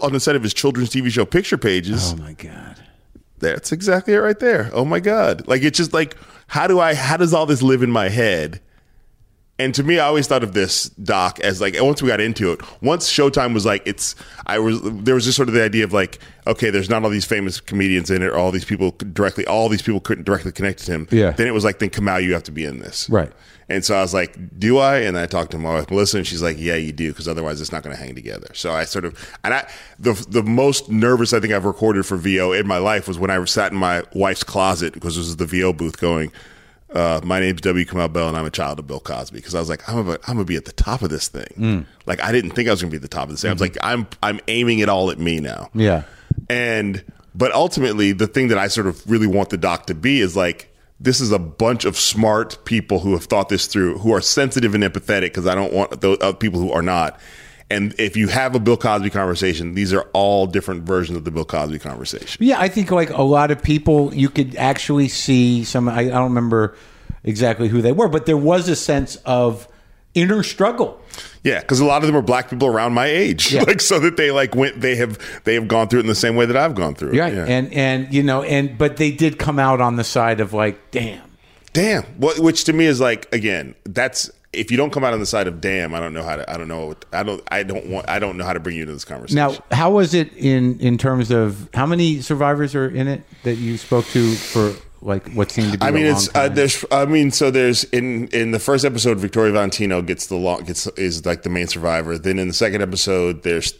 on the set of his children's TV show Picture Pages. Oh my God. That's exactly it right there. Oh my God. Like, it's just like, how does all this live in my head? And to me, I always thought of this doc as like, once we got into it, once Showtime was like, there was just sort of the idea of like, okay, there's not all these famous comedians in it, or all these people couldn't directly connect to him. Yeah. Then it was like, then Kamau, you have to be in this. Right. And so I was like, do I? And I talked to my wife, Melissa, and she's like, yeah, you do, because otherwise it's not going to hang together. So I sort of, and the most nervous I think I've recorded for VO in my life was when I sat in my wife's closet, because this was the VO booth, going, my name's W. Kamau Bell, and I'm a child of Bill Cosby, because I was like, I'm gonna be at the top of this thing. Mm. Like, I didn't think I was gonna be at the top of this thing. Mm-hmm. I was like, I'm aiming it all at me now. Yeah. But ultimately, the thing that I sort of really want the doc to be is like, this is a bunch of smart people who have thought this through, who are sensitive and empathetic, because I don't want those other people who are not. And if you have a Bill Cosby conversation, these are all different versions of the Bill Cosby conversation. Yeah, I think like a lot of people, you could actually see some, I don't remember exactly who they were, but there was a sense of inner struggle. Yeah, because a lot of them are black people around my age, yeah. Like, so that they like went, they have gone through it in the same way that I've gone through it. Right. Yeah. And you know, but they did come out on the side of like, damn, which to me is like, again, that's. If you don't come out on the side of damn, I don't know how to bring you into this conversation. Now, how was it in terms of how many survivors are in it that you spoke to for like what seemed to be? I mean, there's in the first episode, Victoria Valentino is like the main survivor. Then in the second episode, there's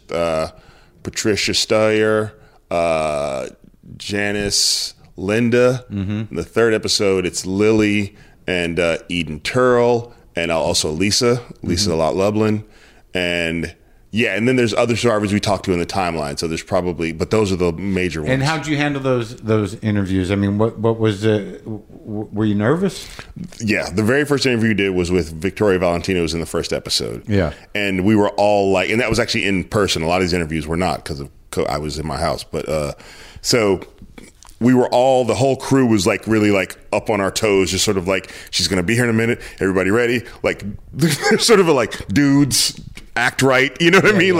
Patricia Steyer, Janice, Linda. Mm-hmm. In the third episode, it's Lily and Eden Turrell. And also Lisa mm-hmm. Lot Lublin. And yeah, and then there's other survivors we talked to in the timeline. So there's probably, but those are the major ones. And how did you handle those interviews? I mean, what was the, were you nervous? Yeah, the very first interview we did was with Victoria Valentino, who was in the first episode. Yeah. And we were all like, and that was actually in person. A lot of these interviews were not, because I was in my house. But so... we were all, the whole crew was like really like up on our toes, just sort of like, she's going to be here in a minute. Everybody ready? Like, sort of like, dudes, act right, you know what I mean?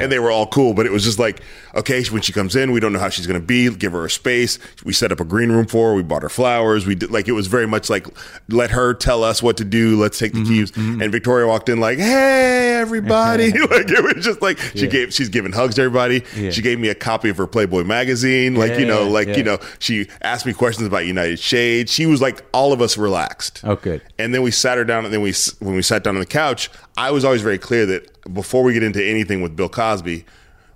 And they were all cool, but it was just like, okay, when she comes in, we don't know how she's going to be, give her a space. We set up a green room for her, we bought her flowers, we did, like, it was very much like, let her tell us what to do, let's take the cues. And Victoria walked in like, hey, everybody. Like, it was just like, she's giving hugs to everybody. She gave me a copy of her Playboy magazine. She asked me questions about United Shades. She was like, all of us relaxed. Oh, good. And then we sat her down, and then when we sat down on the couch, I was always very clear that before we get into anything with Bill Cosby,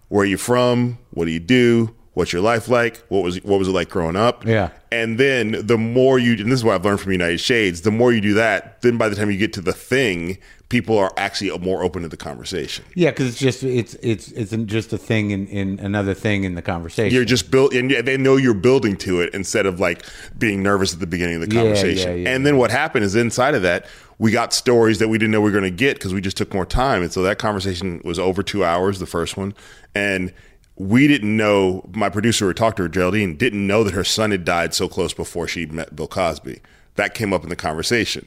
where are you from? What do? What's your life like? What was it like growing up? Yeah. And then the more you, and this is what I've learned from United Shades, the more you do that, then by the time you get to the thing, people are actually more open to the conversation. Yeah, because it's just a thing in another thing in the conversation. You're just building, and they know you're building to it instead of like being nervous at the beginning of the conversation. And then what happened is inside of that, we got stories that we didn't know we were going to get because we just took more time. And so that conversation was over 2 hours, the first one. And we didn't know, my producer who talked to her, Geraldine, didn't know that her son had died so close before she met Bill Cosby. That came up in the conversation.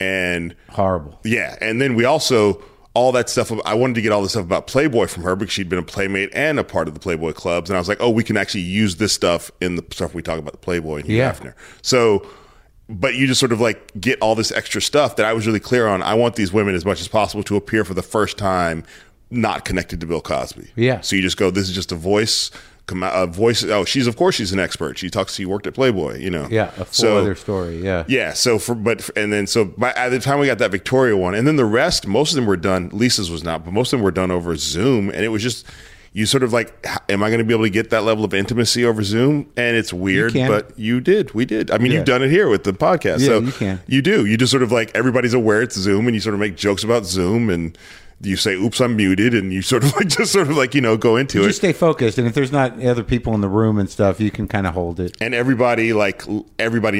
And horrible. Yeah. And then we also, all that stuff, I wanted to get all this stuff about Playboy from her because she'd been a playmate and a part of the Playboy clubs. And I was like, oh, we can actually use this stuff in the stuff we talk about the Playboy and Hugh Hefner. So, but you just sort of like get all this extra stuff that I was really clear on. I want these women as much as possible to appear for the first time not connected to Bill Cosby. Yeah. So you just go, this is just a voice. Oh, she's an expert. She talks. She worked at Playboy. You know. Yeah. A full other story. Yeah. Yeah. So at the time we got that Victoria one, and then the rest, most of them were done. Lisa's was not, but most of them were done over Zoom, and it was just. You sort of like, am I going to be able to get that level of intimacy over Zoom? And it's weird, but you did. We did. I mean, you've done it here with the podcast. Yeah, so you can. You do. You just sort of like, everybody's aware it's Zoom, and you sort of make jokes about Zoom, and you say, oops, I'm muted, and you sort of like, just sort of like, you know, go into it. You stay focused, and if there's not other people in the room and stuff, you can kind of hold it. And everybody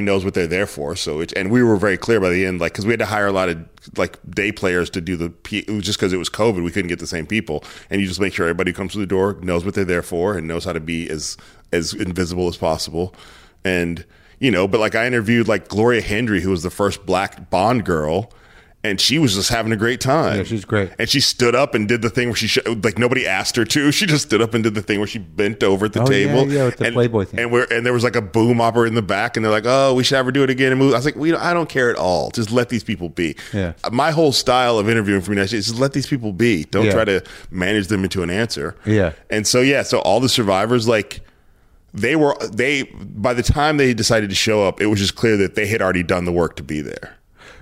knows what they're there for. So and we were very clear by the end, like, because we had to hire a lot of, like, day players to do just because it was COVID, we couldn't get the same people, and you just make sure everybody who comes through the door knows what they're there for and knows how to be as invisible as possible. And, you know, but like, I interviewed like Gloria Hendry, who was the first black Bond girl, and she was just having a great time. Yeah, she's great. And she stood up and did the thing where she nobody asked her to. She just stood up and did the thing where she bent over at the table. Yeah, with the Playboy thing. And there was like a boom operator in the back, and they're like, "Oh, we should have her do it again." And move. I was like, I don't care at all. Just let these people be. Yeah. My whole style of interviewing for me is just let these people be. Don't try to manage them into an answer. Yeah. And so so all the survivors, like, they by the time they decided to show up, it was just clear that they had already done the work to be there.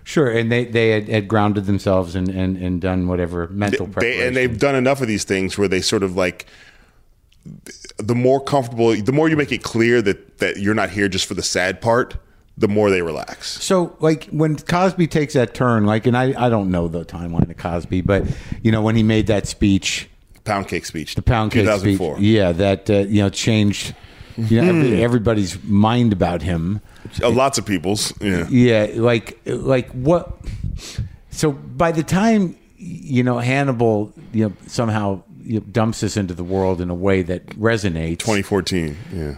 Sure, and they had grounded themselves and done whatever mental preparation. And they've done enough of these things where they sort of like, the more comfortable, the more you make it clear that you're not here just for the sad part, the more they relax. So like when Cosby takes that turn, like, and I don't know the timeline of Cosby, but you know, when he made that speech. Pound cake speech. The pound cake 2004. Speech. Yeah, that changed everybody's mind about him. Lots of people's. Yeah. Yeah. Like what? So by the time, Hannibal, somehow dumps us into the world in a way that resonates. 2014. Yeah.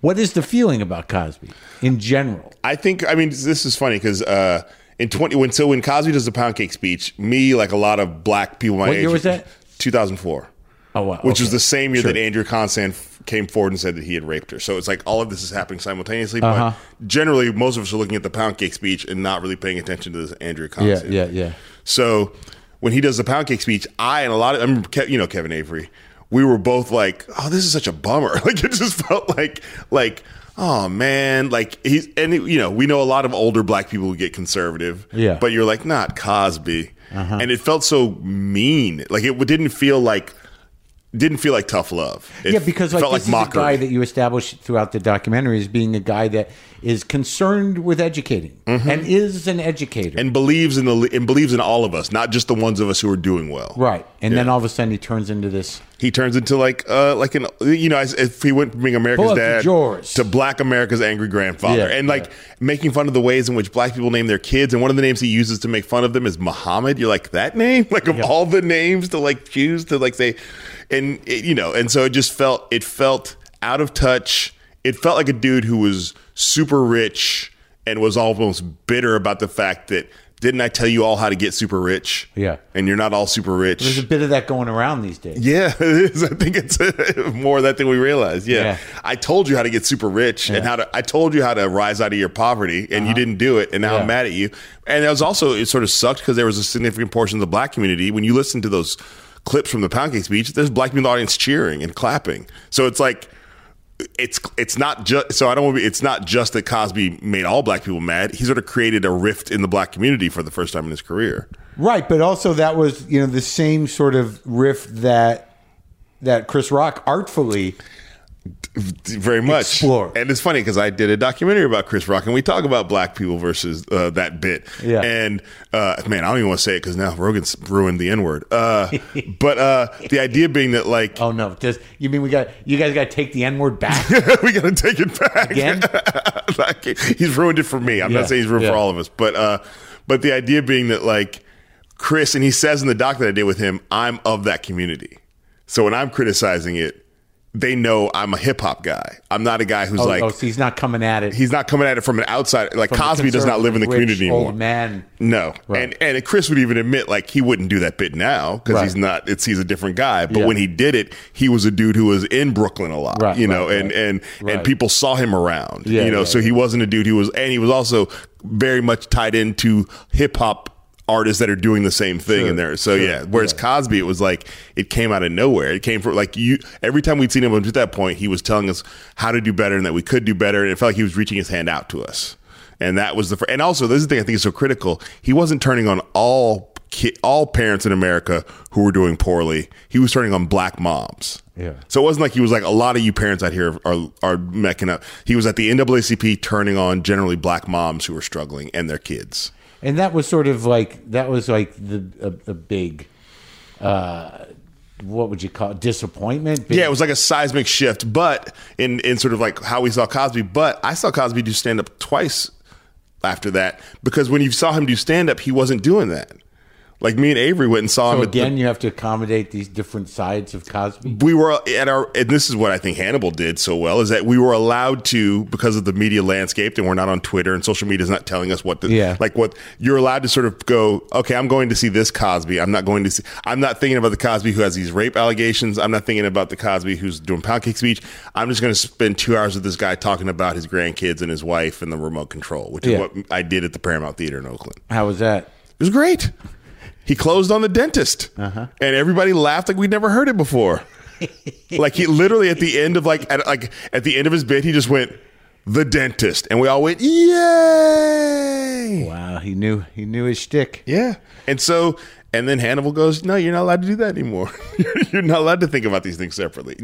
What is the feeling about Cosby in general? I think, this is funny because, when Cosby does the pound cake speech, me, like a lot of black people my age. What year was that? 2004. Oh, wow. Which was the same year that Andrea Constand came forward and said that he had raped her. So it's like all of this is happening simultaneously. But generally, most of us are looking at the pound cake speech and not really paying attention to this Andrea Constand. Yeah. So when he does the pound cake speech, I remember, Kevin Avery, we were both like, oh, this is such a bummer. Like, it just felt like, oh man, like we know a lot of older black people who get conservative. Yeah. But you're like, not Cosby. And it felt so mean. Like, it didn't feel like tough love. It because like, felt this like is a guy that you established throughout the documentary as being a guy that is concerned with educating and is an educator and believes in all of us, not just the ones of us who are doing well. Right, and then all of a sudden he turns into this. He turns into if he went from being America's dad to Black America's angry grandfather, making fun of the ways in which Black people name their kids. And one of the names he uses to make fun of them is Muhammad. You're like, that name, like of all the names to like choose to like say, and so it just felt out of touch. It felt like a dude who was super rich and was almost bitter about the fact that didn't I tell you all how to get super rich? Yeah. And you're not all super rich. There's a bit of that going around these days. Yeah, it is. I think it's more that than we realize. Yeah. I told you how to get super rich and how to, I told you how to rise out of your poverty and you didn't do it. And now I'm mad at you. And it was also, it sort of sucked because there was a significant portion of the black community. When you listen to those clips from the pound cake speech, there's black people in the audience cheering and clapping. So it's like, it's not just, so I don't want to be, it's not just that Cosby made all black people mad. He sort of created a rift in the black community for the first time in his career. Right. But also that was, you know, the same sort of rift that, Chris Rock artfully very much explored. And it's funny because I did a documentary about Chris Rock and we talk about black people versus that bit. Yeah. And man, I don't even want to say it because now Rogan's ruined the N word. But the idea being that like, oh no, just, you mean we got, you guys got to take the N word back? We got to take it back again. Like, he's ruined it for me. I'm not saying he's ruined for all of us, but the idea being that like Chris, and he says in the doc that I did with him, I'm of that community. So when I'm criticizing it, they know I'm a hip hop guy. I'm not a guy who's so he's not coming at it. He's not coming at it from an outside. Like Cosby does not live in the community anymore. Old man. No. Right. And Chris would even admit like he wouldn't do that bit now because he's not. It's he's a different guy. But when he did it, he was a dude who was in Brooklyn a lot, and people saw him around. Yeah, so he wasn't a dude who was, and he was also very much tied into hip hop artists that are doing the same thing in there. So whereas Cosby, it was like, it came out of nowhere. It came from like you, every time we'd seen him up to that point, he was telling us how to do better and that we could do better. And it felt like he was reaching his hand out to us. And that was and also this is the thing I think is so critical. He wasn't turning on all parents in America who were doing poorly. He was turning on black moms. Yeah. So it wasn't like he was like, a lot of you parents out here are mecking up. He was at the NAACP turning on generally black moms who were struggling and their kids. And that was sort of like, that was like a big, what would you call it? Disappointment? Big. Yeah, it was like a seismic shift, but in sort of like how we saw Cosby. But I saw Cosby do stand-up twice after that, because when you saw him do stand-up, he wasn't doing that. Like me and Avery went and saw him. So again, you have to accommodate these different sides of Cosby. We were at our, and this is what I think Hannibal did so well, is that we were allowed to, because of the media landscape, and we're not on Twitter and social media is not telling us what to, like what you're allowed to sort of go, okay, I'm going to see this Cosby. I'm not thinking about the Cosby who has these rape allegations. I'm not thinking about the Cosby who's doing pound cake speech. I'm just going to spend 2 hours with this guy talking about his grandkids and his wife and the remote control, which is what I did at the Paramount Theater in Oakland. How was that? It was great. He closed on the dentist, and everybody laughed like we'd never heard it before. Like he literally at the end of at the end of his bit, he just went, "The dentist," and we all went, "Yay!" Wow, he knew his shtick. Yeah, and then Hannibal goes, "No, you're not allowed to do that anymore. You're not allowed to think about these things separately."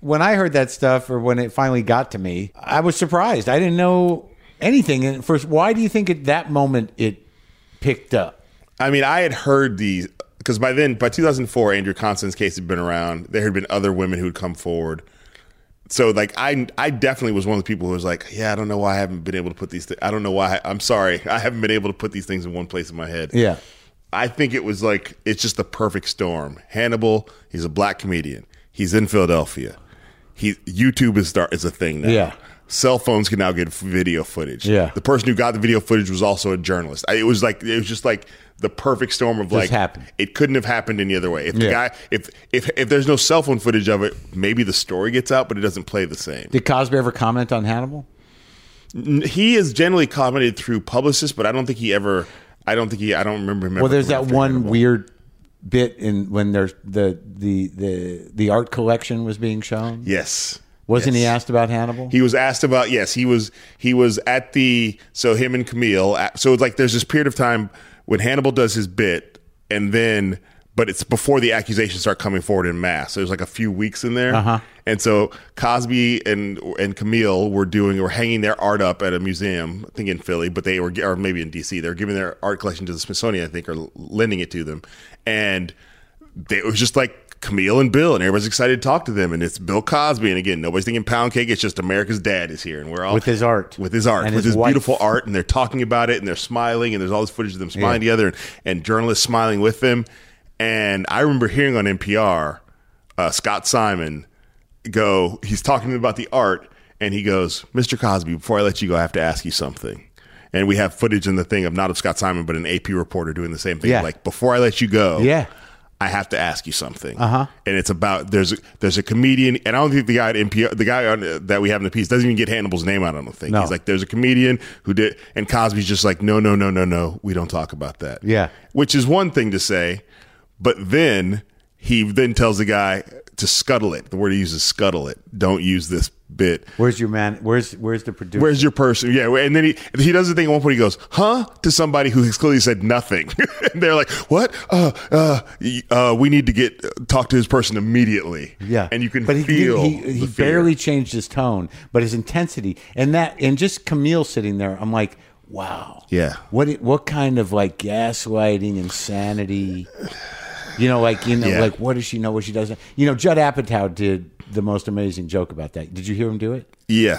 When I heard that stuff, or when it finally got to me, I was surprised. I didn't know anything. And first, why do you think at that moment it picked up? I mean, I had heard these, because by 2004, Andrea Constand's case had been around. There had been other women who had come forward. So like, I definitely was one of the people who was like, yeah, I don't know why I haven't been able to put these things. I don't know why. I'm sorry. I haven't been able to put these things in one place in my head. Yeah. I think it was like, it's just the perfect storm. Hannibal, he's a black comedian. He's in Philadelphia. YouTube is a thing now. Yeah. Cell phones can now get video footage. Yeah. The person who got the video footage was also a journalist. It was just like the perfect storm of like, it couldn't have happened any other way. If the guy, if there's no cell phone footage of it, maybe the story gets out, but it doesn't play the same. Did Cosby ever comment on Hannibal? He is generally commented through publicists, but I don't think he ever. I don't remember him. Well, there's that one Hannibal weird bit in when there's the art collection was being shown. Yes. Wasn't he asked about Hannibal? He was asked about, yes. He was at the, so him and Camille. So it's like there's this period of time when Hannibal does his bit, and then, but it's before the accusations start coming forward in mass. So there's like a few weeks in there. Uh-huh. And so Cosby and Camille were hanging their art up at a museum, I think in Philly, but they were, or maybe in DC, they were giving their art collection to the Smithsonian, I think, or lending it to them. And it was just like, Camille and Bill, and everybody's excited to talk to them, and it's Bill Cosby, and again, nobody's thinking pound cake. It's just America's dad is here, and we're all with his art, and with his beautiful art, and they're talking about it, and they're smiling, and there's all this footage of them smiling together, and journalists smiling with them. And I remember hearing on NPR Scott Simon go, he's talking about the art, and he goes, "Mr. Cosby, before I let you go, I have to ask you something." And we have footage in the thing of not of Scott Simon, but an AP reporter doing the same thing. Yeah. Like, before I let you go, I have to ask you something. And it's about, there's a comedian, and I don't think the guy at NPR, the guy on, that we have in the piece, doesn't even get Hannibal's name out, I don't think. No. He's like, there's a comedian who did, and Cosby's just like, no, we don't talk about that. Yeah. Which is one thing to say, but then he then tells the guy to scuttle it. The word he uses, scuttle it. Don't use this bit. Where's your man? Where's the producer? Where's your person? Yeah. And then he does the thing at one point. He goes, huh? To somebody who has clearly said nothing. And they're like, what? We need to talk to his person immediately. Yeah. And you can feel he barely changed his tone, but his intensity and just Camille sitting there. I'm like, wow. Yeah. What kind of like gaslighting, insanity, like, what does she know? What she doesn't? Judd Apatow did the most amazing joke about that. Did you hear him do it? Yeah.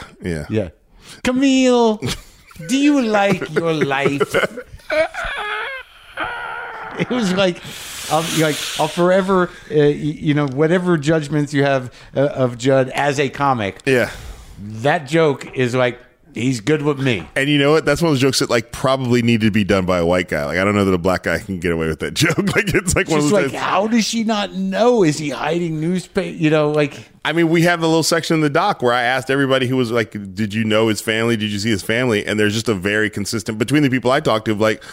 Camille, do you like your life? It was like, I'll forever, whatever judgments you have of Judd as a comic. Yeah. That joke is like, he's good with me. And you know what? That's one of those jokes that like probably needed to be done by a white guy. Like, I don't know that a black guy can get away with that joke. Like, it's like one of those like, how does she not know? Is he hiding newspaper? I mean, we have a little section in the doc where I asked everybody who was like, did you know his family? Did you see his family? And there's just a very consistent between the people I talked to, like,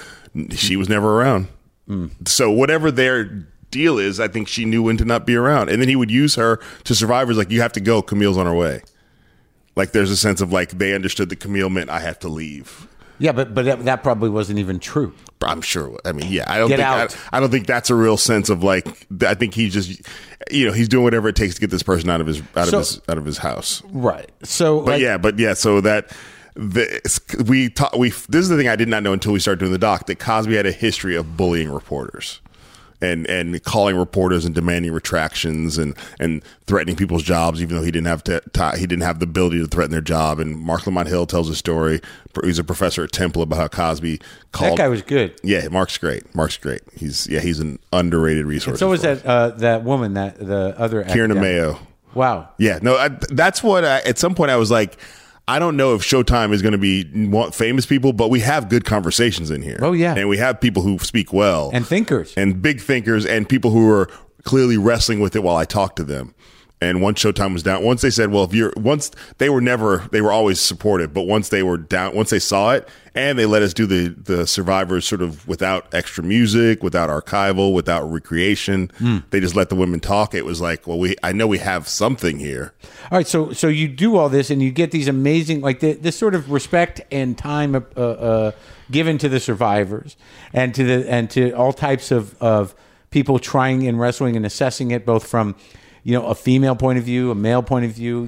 she was never around. Mm. So whatever their deal is, I think she knew when to not be around. And then he would use her to survivors. Like, you have to go. Camille's on her way. Like, there's a sense of like they understood that Camille meant I have to leave. Yeah, but that probably wasn't even true. I'm sure. I mean, yeah, I don't think that's a real sense of like. I think he just, he's doing whatever it takes to get this person out of his house. Right. So, So that this is the thing I did not know until we started doing the doc, that Cosby had a history of bullying reporters. And calling reporters and demanding retractions and threatening people's jobs, even though he didn't have the ability to threaten their job. And Mark Lamont Hill tells a story. He's a professor at Temple about how Cosby called. That guy was good. Yeah, Mark's great. He's an underrated resource. And so was that woman, the other Kiernan Mayo. Wow. Yeah. No, that's what at some point I was like, I don't know if Showtime is going to be famous people, but we have good conversations in here. Oh, yeah. And we have people who speak well. And thinkers. And big thinkers and people who are clearly wrestling with it while I talk to them. And once Showtime was down, once they said, they were always supportive, but once they were down, once they saw it, and they let us do the survivors sort of without extra music, without archival, without recreation, they just let the women talk. It was like, well, I know we have something here. All right, so you do all this, and you get these amazing, like this sort of respect and time given to the survivors, and to all types of people trying and wrestling and assessing it, both from a female point of view, a male point of view,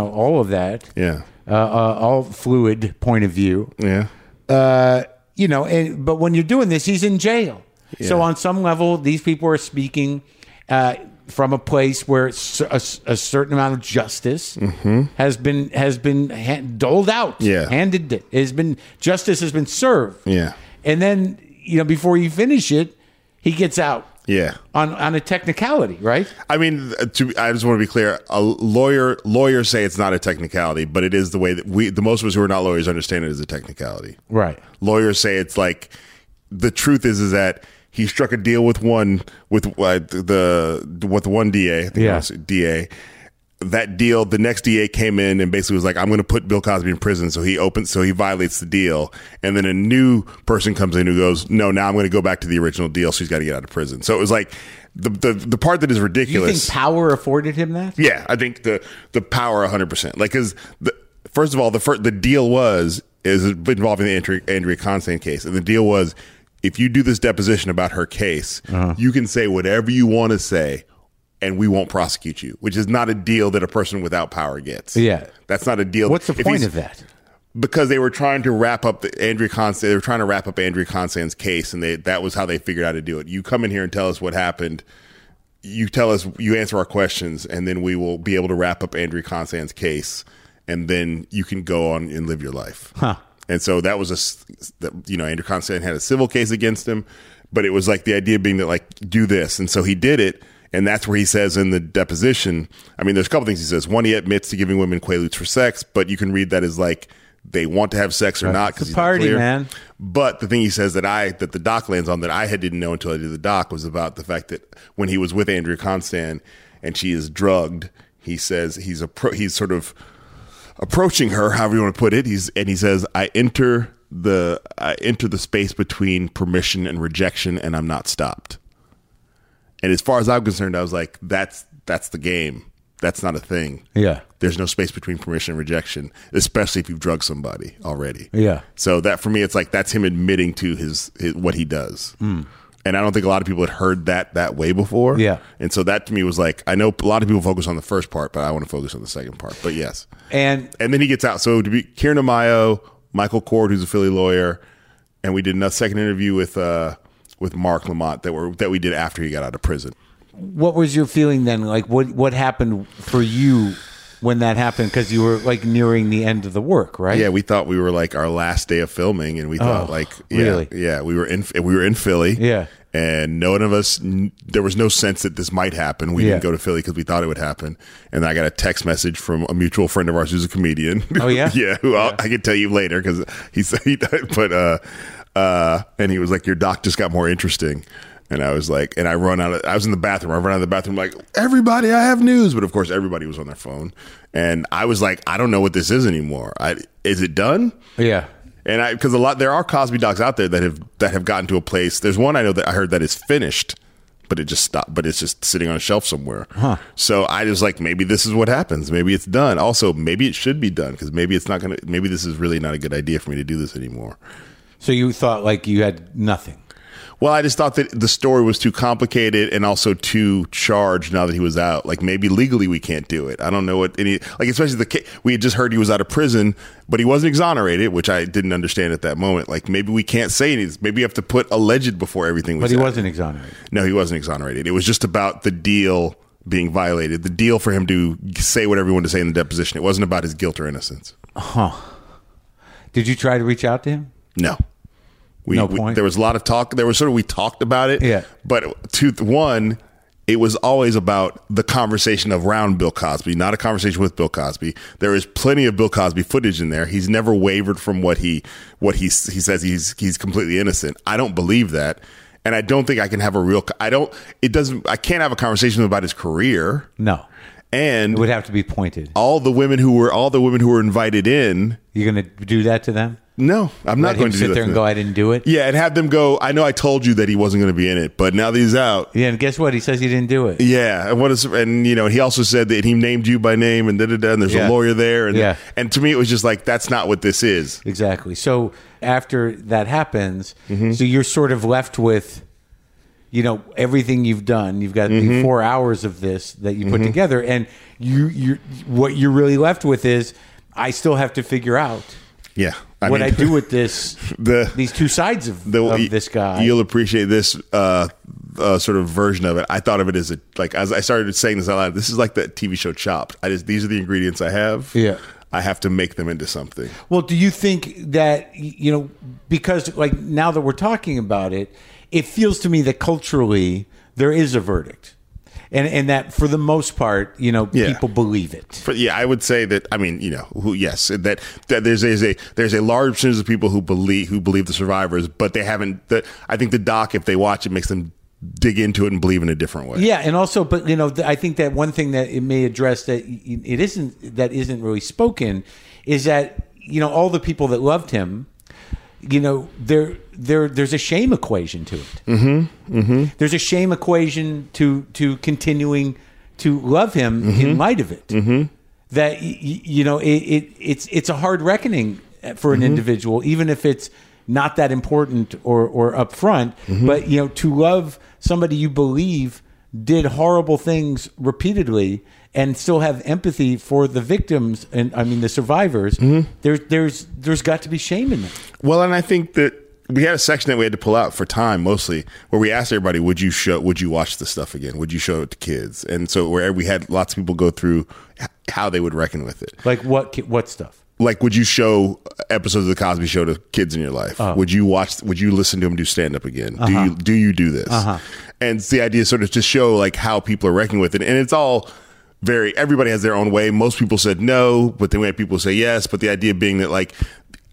all of that. Yeah. All fluid point of view. Yeah. But when you're doing this, he's in jail. Yeah. So on some level, these people are speaking from a place where a certain amount of justice has been doled out. Yeah. Handed. Justice has been served. Yeah. And then, before you finish it, he gets out. Yeah, on a technicality, right? I mean, I just want to be clear. Lawyers say it's not a technicality, but it is the way that the most of us who are not lawyers understand it as a technicality, right? Lawyers say it's like the truth is that he struck a deal with one DA, DA. That deal, the next DA came in and basically was like, I'm going to put Bill Cosby in prison. So he violates the deal. And then a new person comes in who goes, no, now I'm going to go back to the original deal. So he's got to get out of prison. So it was like the part that is ridiculous. You think power afforded him that? Yeah, I think the power 100%. Like, because first of all, the deal is involving the Andrea Constand case. And the deal was, if you do this deposition about her case, you can say whatever you want to say, and we won't prosecute you, which is not a deal that a person without power gets. Yeah. That's not a deal. What's the point of that? Because they were trying to wrap up Andrea Constand's case, and that was how they figured out how to do it. You come in here and tell us what happened. You tell us, you answer our questions, and then we will be able to wrap up Andrea Constand's case, and then you can go on and live your life. Huh. And so that was Andrea Constand had a civil case against him, but it was like the idea being that like, do this. And so he did it. And that's where he says in the deposition, I mean, there's a couple things he says. One, he admits to giving women quaaludes for sex, but you can read that as like they want to have sex or not. It's a party, man. But the thing he says that the doc lands on that I didn't know until I did the doc was about the fact that when he was with Andrea Constand and she is drugged, he says he's sort of approaching her, however you want to put it. He says, I enter the space between permission and rejection, and I'm not stopped. And as far as I'm concerned, I was like, that's the game. That's not a thing. Yeah. There's no space between permission and rejection, especially if you've drugged somebody already. Yeah. So that for me, it's like, that's him admitting to his what he does. Mm. And I don't think a lot of people had heard that way before. Yeah. And so that to me was like, I know a lot of people focus on the first part, but I want to focus on the second part. But yes. And then he gets out. So to be Kieran Amayo, Michael Cord, who's a Philly lawyer, and we did a second interview with Mark Lamont that we did after he got out of prison. What was your feeling then? Like, what happened for you when that happened? Because you were like nearing the end of the work, right? Yeah, we thought we were like our last day of filming, and we thought we were in Philly, yeah, and no one of us. There was no sense that this might happen. We didn't go to Philly because we thought it would happen. And I got a text message from a mutual friend of ours who's a comedian. Oh yeah, I can tell you later because he said he died, but and he was like, "Your doc just got more interesting." And I was like, and I was in the bathroom. I run out of the bathroom like, everybody, I have news. But of course, everybody was on their phone. And I was like, I don't know what this is anymore. Is it done? Yeah. And because there are Cosby docs out there that have gotten to a place. There's one I know that I heard that is finished, but it just stopped. But it's just sitting on a shelf somewhere. Huh. So I was like, maybe this is what happens. Maybe it's done. Also, maybe it should be done because maybe this is really not a good idea for me to do this anymore. So you thought like you had nothing. Well, I just thought that the story was too complicated and also too charged now that he was out. Like, maybe legally we can't do it. I don't know what any... Like, especially the case... We had just heard he was out of prison, but he wasn't exonerated, which I didn't understand at that moment. Like, maybe we can't say anything. Maybe you have to put alleged before everything was... But he wasn't exonerated. No, he wasn't exonerated. It was just about the deal being violated. The deal for him to say whatever he wanted to say in the deposition. It wasn't about his guilt or innocence. Huh. Did you try to reach out to him? No. There was a lot of talk. There was sort of, we talked about it. Yeah. But it was always about the conversation around Bill Cosby, not a conversation with Bill Cosby. There is plenty of Bill Cosby footage in there. He's never wavered from what he says. He's completely innocent. I don't believe that. And I don't think I can have I can't have a conversation about his career. No. And it would have to be pointed. All the women who were invited in. You're going to do that to them? No, I'm not going to do that. Let him sit there and go, I didn't do it? Yeah, and have them go, I know I told you that he wasn't going to be in it, but now that he's out. Yeah, and guess what? He says he didn't do it. Yeah, and he also said that he named you by name and da-da-da, and there's a lawyer there. And to me, it was just like, that's not what this is. Exactly. So after that happens, so you're sort of left with, everything you've done. You've got the 4 hours of this that you put together, and you're what you're really left with is, I still have to figure out. Yeah. I do with this, these two sides of this guy. You'll appreciate this sort of version of it. I thought of it as as I started saying this out loud, this is like that TV show Chopped. These are the ingredients I have. Yeah. I have to make them into something. Well, do you think that, because like now that we're talking about it, it feels to me that culturally there is a verdict. And that for the most part, people believe it. I would say that. I mean, that there's a large percentage of people who believe the survivors, but they haven't. I think the doc, if they watch it, makes them dig into it and believe in a different way. Yeah, and also, but I think that one thing that it may address that isn't really spoken is that all the people that loved him. There's a shame equation to it. Mm-hmm. Mm-hmm. There's a shame equation to continuing to love him in light of it. Mm-hmm. That it's a hard reckoning for an individual, even if it's not that important or upfront. Mm-hmm. But to love somebody you believe did horrible things repeatedly and still have empathy for the victims and the survivors, there's got to be shame in that. Well, and I think that we had a section that we had to pull out for time mostly where we asked everybody, would you watch this stuff again? Would you show it to kids? And so where we had lots of people go through how they would reckon with it. Like what stuff? Like, would you show episodes of The Cosby Show to kids in your life? Oh. Would you listen to him do stand-up again? Uh-huh. Do you do this? Uh-huh. And it's the idea sort of to show, like, how people are reckoning with it. And it's all everybody has their own way. Most people said no, but then we had people say yes. But the idea being that, like,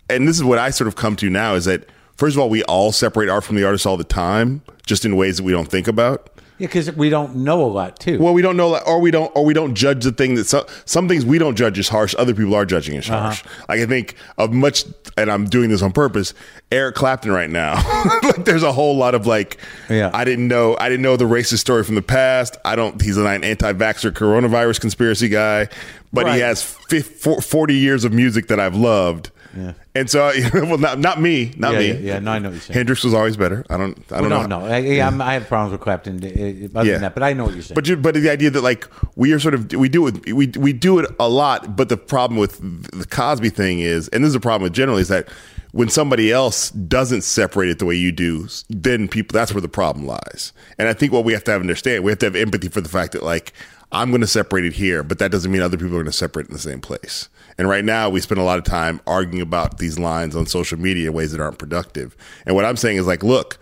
and this is what I sort of come to now, is that first of all, we all separate art from the artist all the time, just in ways that we don't think about. Yeah, because we don't know a lot too. Well, we don't know a lot, or we don't judge the thing that some things we don't judge as harsh. Other people are judging as harsh. Like I think of much, and I'm doing this on purpose. Eric Clapton right now, like there's a whole lot of like, yeah. I didn't know the racist story from the past. He's not an anti-vaxxer, coronavirus conspiracy guy, but right. He has 40 years of music that I've loved. Yeah. And so, well, not me. Yeah, no, I know what you're saying. Hendrix was always better. I don't know. I have problems with Clapton. Other than that, but I know what you're saying. But the idea that like we are sort of we do it a lot. But the problem with the Cosby thing is, and this is a problem with generally, is that when somebody else doesn't separate it the way you do, then people, that's where the problem lies. And I think what we have to understand, we have to have empathy for the fact that like I'm going to separate it here, but that doesn't mean other people are going to separate it in the same place. And right now, we spend a lot of time arguing about these lines on social media in ways that aren't productive. And what I'm saying is like, look,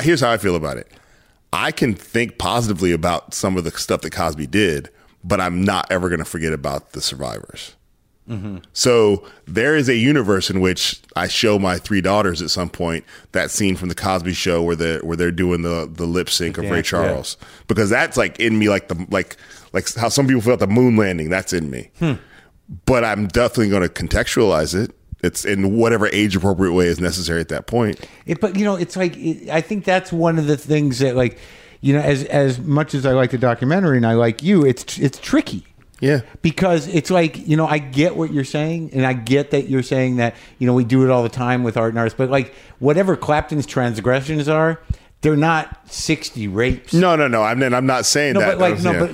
here's how I feel about it. I can think positively about some of the stuff that Cosby did, but I'm not ever going to forget about the survivors. Mm-hmm. So there is a universe in which I show my three daughters at some point that scene from the Cosby Show where they're doing the lip sync of Ray Charles, because that's like in me, like the like how some people feel about the moon landing. That's in me. But I'm definitely going to contextualize it. It's in whatever age-appropriate way is necessary at that point. I think that's one of the things that, like, you know, as much as I like the documentary and I like you, it's tricky. Yeah. Because it's like, you know, I get what you're saying, and I get that you're saying that, you know, we do it all the time with art and artists, but, like, whatever Clapton's transgressions are, they're not 60 rapes. No. I'm not saying that.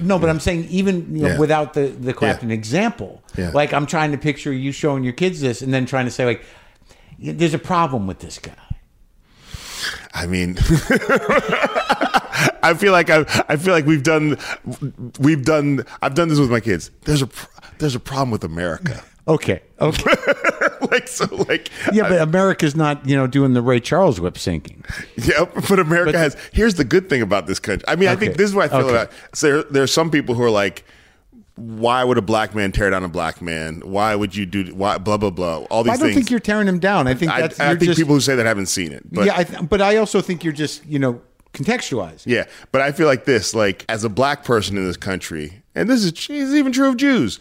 But I'm saying even without the Clapton example, like I'm trying to picture you showing your kids this and then trying to say like, there's a problem with this guy. I mean, I feel like I've done this with my kids. There's a problem with America. Okay. But America's not, you know, doing the Ray Charles lip syncing. Yeah, but America has. Here's the good thing about this country. I mean, I think this is what I feel about. So there are some people who are like, why would a black man tear down a black man? Why would you do blah blah blah? All these things. I don't think you're tearing him down. I think that's. I think people who say that haven't seen it. But, yeah, but I also think you're just, you know, contextualized. Yeah, but I feel like this, like as a black person in this country, and this is even true of Jews,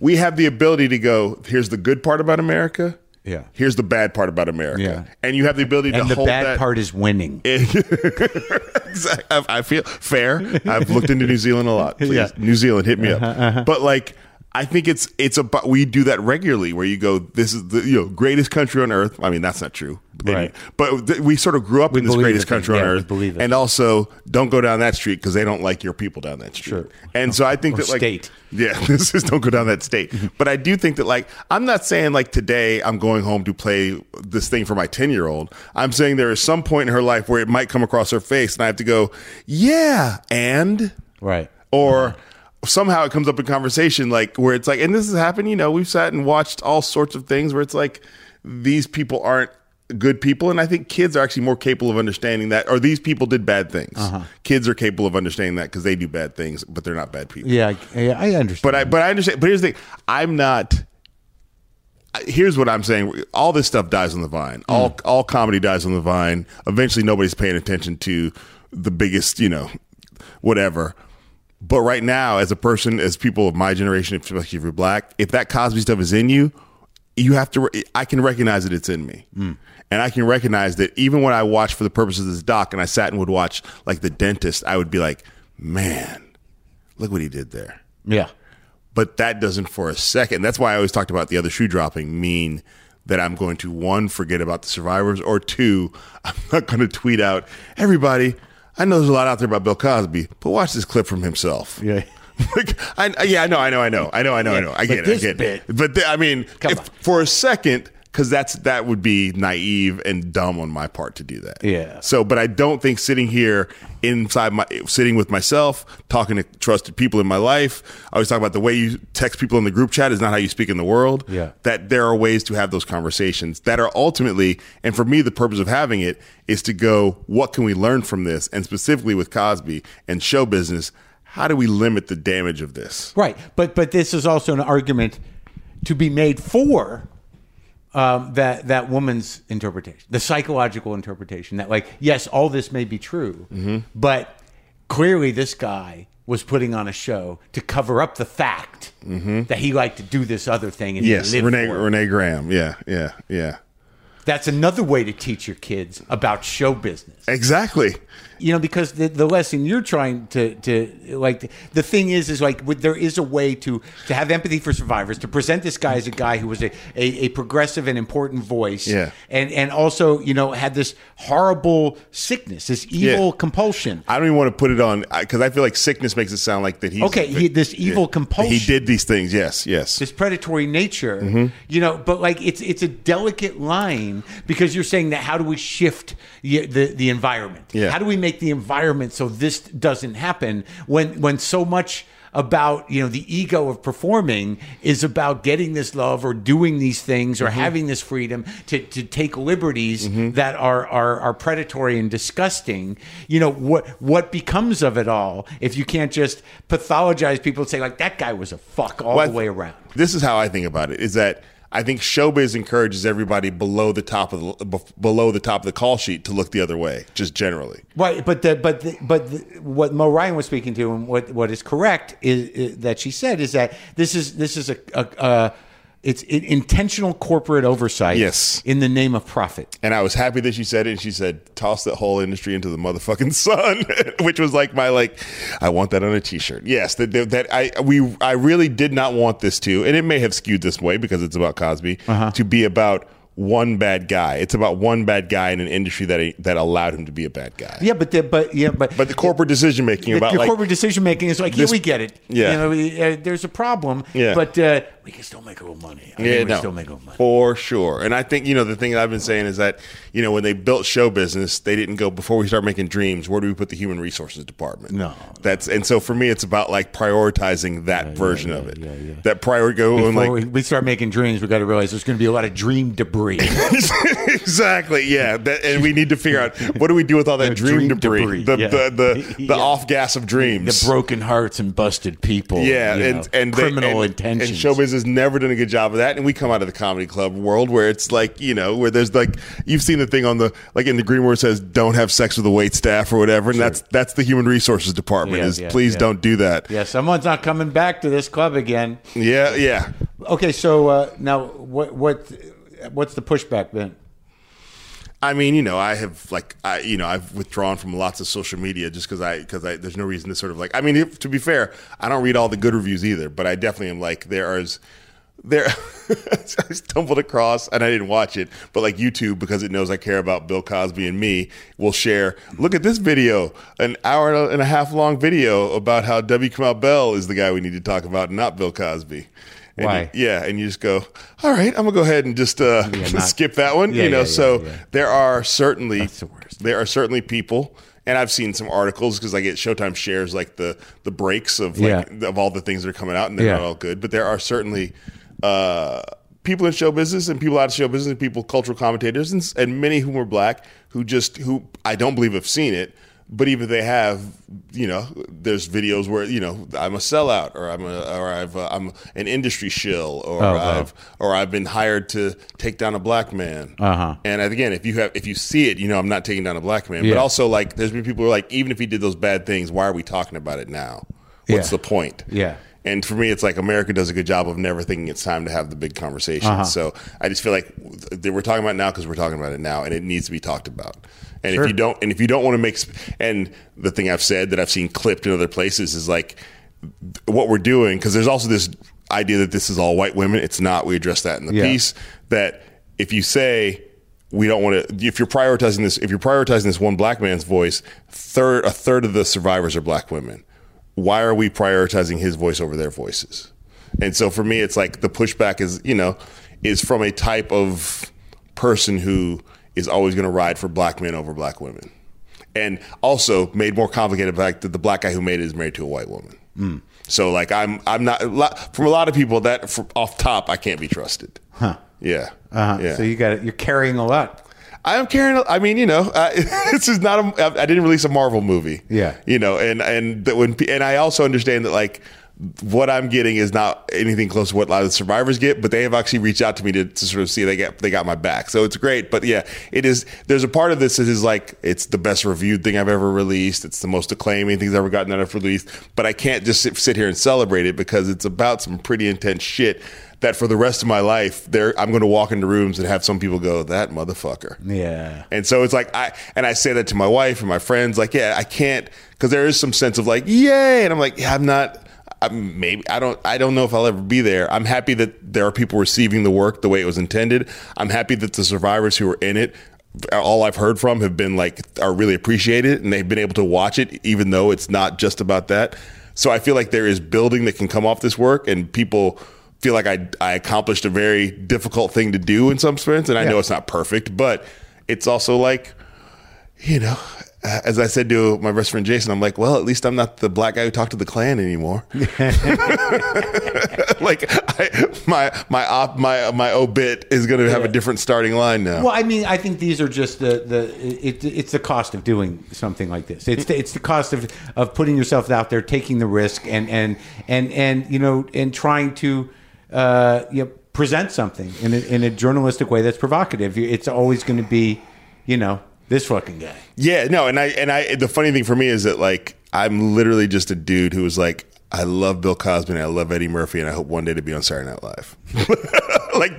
we have the ability to go, here's the good part about America. Yeah. Here's the bad part about America. Yeah. And you have the ability to hold that. And the bad part is winning. Exactly. I feel fair. I've looked into New Zealand a lot. Please. Yeah. New Zealand, hit me up. But like, I think it's about, we do that regularly where you go, this is the greatest country on earth. I mean, that's not true. Right. But we sort of grew up in this greatest country on earth. Believe it. And also don't go down that street because they don't like your people down that street. Sure. And so I think that like, state. Yeah, this is don't go down that state. But I do think that like, I'm not saying like today I'm going home to play this thing for my 10-year-old. I'm saying there is some point in her life where it might come across her face and I have to go, yeah. And right. Or somehow it comes up in conversation, like where it's like, and this has happened, you know, we've sat and watched all sorts of things where it's like, these people aren't good people. And I think kids are actually more capable of understanding that, or these people did bad things. Kids are capable of understanding that because they do bad things, but they're not bad people. Yeah, I understand. But I understand. But here's the thing. Here's what I'm saying. All this stuff dies on the vine. All comedy dies on the vine. Eventually nobody's paying attention to the biggest, you know, whatever. But right now, as a person, as people of my generation, especially if you're black, if that Cosby stuff is in you, you have to. I can recognize that it's in me, and I can recognize that even when I watched for the purposes of this doc, and I sat and would watch like The Dentist, I would be like, "Man, look what he did there." Yeah, but that doesn't for a second. That's why I always talked about the other shoe dropping mean that I'm going to, one, forget about the survivors, or two, I'm not going to tweet out everybody. I know there's a lot out there about Bill Cosby, but watch this clip from himself. Yeah. Like, I know. I get it. But I mean, if for a second, because that would be naive and dumb on my part to do that. Yeah. So, but I don't think sitting here sitting with myself, talking to trusted people in my life. I always talk about the way you text people in the group chat is not how you speak in the world. Yeah. That there are ways to have those conversations that are ultimately, and for me, the purpose of having it is to go, what can we learn from this? And specifically with Cosby and show business, how do we limit the damage of this? Right. But this is also an argument to be made for that woman's interpretation, the psychological interpretation that, like, yes, all this may be true, mm-hmm. but clearly this guy was putting on a show to cover up the fact mm-hmm. that he liked to do this other thing. And yes, Renee Graham. Yeah, yeah, yeah. That's another way to teach your kids about show business. Exactly. You know, because the lesson you're trying to like, the thing is like, there is a way to have empathy for survivors, to present this guy as a guy who was a progressive and important voice. Yeah. And also, you know, had this horrible sickness, this evil compulsion. I don't even want to put it on, because I feel like sickness makes it sound like that he's... Okay, this evil compulsion. He did these things, yes. This predatory nature, mm-hmm. you know, but like, it's a delicate line, because you're saying that how do we shift the environment? Yeah. How do we make the environment so this doesn't happen when so much about, you know, the ego of performing is about getting this love or doing these things or mm-hmm. having this freedom to take liberties mm-hmm. that are predatory and disgusting. You know, what becomes of it all if you can't just pathologize people and say, like, that guy was a fuck all the way around? This is how I think about it, is that I think showbiz encourages everybody below the top of the call sheet to look the other way, just generally. Right, but what Mo Ryan was speaking to, and what is correct is that she said is that this is an intentional corporate oversight. Yes. In the name of profit. And I was happy that she said it. And she said, "Toss that whole industry into the motherfucking sun," which was like I want that on a T-shirt. Yes, I really did not want this to, and it may have skewed this way because it's about Cosby to be about one bad guy. It's about one bad guy in an industry that allowed him to be a bad guy. Yeah, but the corporate decision making about your corporate decision making is like, yeah, we get it. Yeah, you know, there's a problem. Yeah, but we can still make a little money. Still make a little money for sure. And I think, you know, the thing that I've been saying is that, you know, when they built show business, they didn't go, before we start making dreams, where do we put the human resources department? No, that's and so for me, it's about like prioritizing that version of it. Yeah, yeah. That priority go and like we start making dreams, we got to realize there's going to be a lot of dream debris. Exactly. Yeah, and we need to figure out what do we do with all that dream debris. The off gas of dreams, the broken hearts and busted people. Yeah, and criminal intentions. And show business has never done a good job of that. And we come out of the comedy club world where it's like, you know, where there's like, you've seen the thing on the, like in the green where it says don't have sex with the wait staff or whatever, and sure. that's the human resources department don't do that. Yeah, someone's not coming back to this club again. Yeah, yeah. Okay, so now what's the pushback then? I mean, you know, I've withdrawn from lots of social media just because there's no reason to sort of like, I mean, to be fair, I don't read all the good reviews either, but I definitely am like, I stumbled across, and I didn't watch it, but like YouTube, because it knows I care about Bill Cosby and me, will share, look at this video, an hour and a half long video about how W. Kamau Bell is the guy we need to talk about, not Bill Cosby. And why? And you just go, all right, I'm going to go ahead and just skip that one. Yeah, you know, there are certainly people, and I've seen some articles because I get Showtime shares like the breaks of of all the things that are coming out, and they're not all good. But there are certainly people in show business and people out of show business and people, cultural commentators, and many whom are black who I don't believe have seen it. But even if they have, you know, there's videos where, you know, I'm a sellout, or I'm an industry shill, or I've been hired to take down a black man. Uh-huh. And again, if you see it, you know, I'm not taking down a black man. Yeah. But also, like, there's been people who are like, even if he did those bad things, why are we talking about it now? What's the point? Yeah. And for me, it's like America does a good job of never thinking it's time to have the big conversation. Uh-huh. So I just feel like we're talking about it now because we're talking about it now, and it needs to be talked about. And sure. if you don't want to make, and the thing I've said that I've seen clipped in other places is like what we're doing, because there's also this idea that this is all white women. It's not. We address that in the piece, that if you say we don't want to, if you're prioritizing this one black man's voice, a third of the survivors are black women. Why are we prioritizing his voice over their voices? And so for me, it's like the pushback is, you know, is from a type of person who is always going to ride for black men over black women. And also made more complicated by the fact that the black guy who made it is married to a white woman. Mm. So like I'm not, from a lot of people that from off top, I can't be trusted. Huh. Yeah. Uh-huh. Yeah. So you're carrying a lot. I'm Karen. I mean, you know, this is not a, I didn't release a Marvel movie. Yeah. You know, and I also understand that, like, what I'm getting is not anything close to what a lot of the survivors get, but they have actually reached out to me to sort of see they got my back. So it's great. But yeah, it is. There's a part of this that is like, it's the best reviewed thing I've ever released. It's the most acclaiming things I've ever gotten out of release. But I can't just sit here and celebrate it, because it's about some pretty intense shit that for the rest of my life, I'm going to walk into rooms and have some people go, that motherfucker. Yeah. And so it's like, I say that to my wife and my friends, like, yeah, I can't, because there is some sense of like, yay. And I'm like, yeah, I'm not. Maybe I don't know if I'll ever be there. I'm happy that there are people receiving the work the way it was intended. I'm happy that the survivors who are in it, all I've heard from, have been like, are really appreciated, and they've been able to watch it, even though it's not just about that. So I feel like there is building that can come off this work, and people feel like I accomplished a very difficult thing to do in some sense. And I know it's not perfect, but it's also like, you know, as I said to my best friend Jason, I'm like, well, at least I'm not the black guy who talked to the Klan anymore. Like, my obit is going to have a different starting line now. Well, I mean, I think these are just it's the cost of doing something like this. It's the cost of putting yourself out there, taking the risk, and you know, and trying to present something in a journalistic way that's provocative. It's always going to be, you know, this fucking guy. Yeah, no, and I. The funny thing for me is that, like, I'm literally just a dude who was like, I love Bill Cosby and I love Eddie Murphy, and I hope one day to be on Saturday Night Live. Like,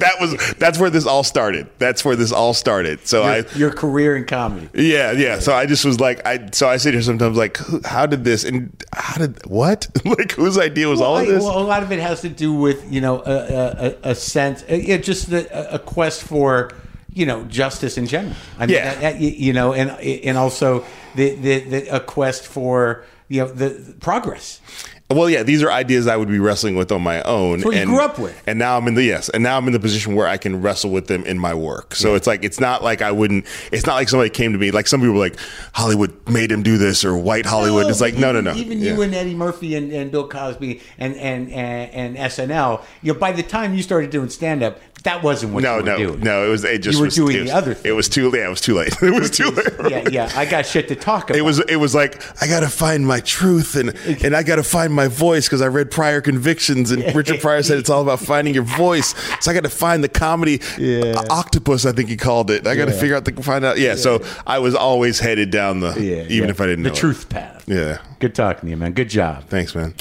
that's where this all started. So your career in comedy. Yeah. So I just was like, I sit here sometimes like, how did this, like, whose idea was all of this? Well, a lot of it has to do with, you know, a sense, just a quest for, you know, justice in general. I mean, that, you know, and also the quest for, you know, the progress. Well, yeah, these are ideas I would be wrestling with on my own. That's what you grew up with. And now I'm in the position where I can wrestle with them in my work. So it's like, it's not like somebody came to me, like some people were like, Hollywood made him do this, or white Hollywood. No, it's like, no. Even you and Eddie Murphy and Bill Cosby and SNL, you know, by the time you started doing stand up, that wasn't what you were doing. No, it was. It just you were doing the other thing. It was too late. Yeah, it was too late. It was too late. Yeah. I got shit to talk about. It was like, I got to find my truth and I got to find my voice, because I read Pryor Convictions, and Richard Pryor said it's all about finding your voice. So I got to find the comedy octopus, I think he called it. I got to figure out find out. Yeah. So I was always headed down the even if I didn't know the truth path. Yeah. Good talking to you, man. Good job. Thanks, man.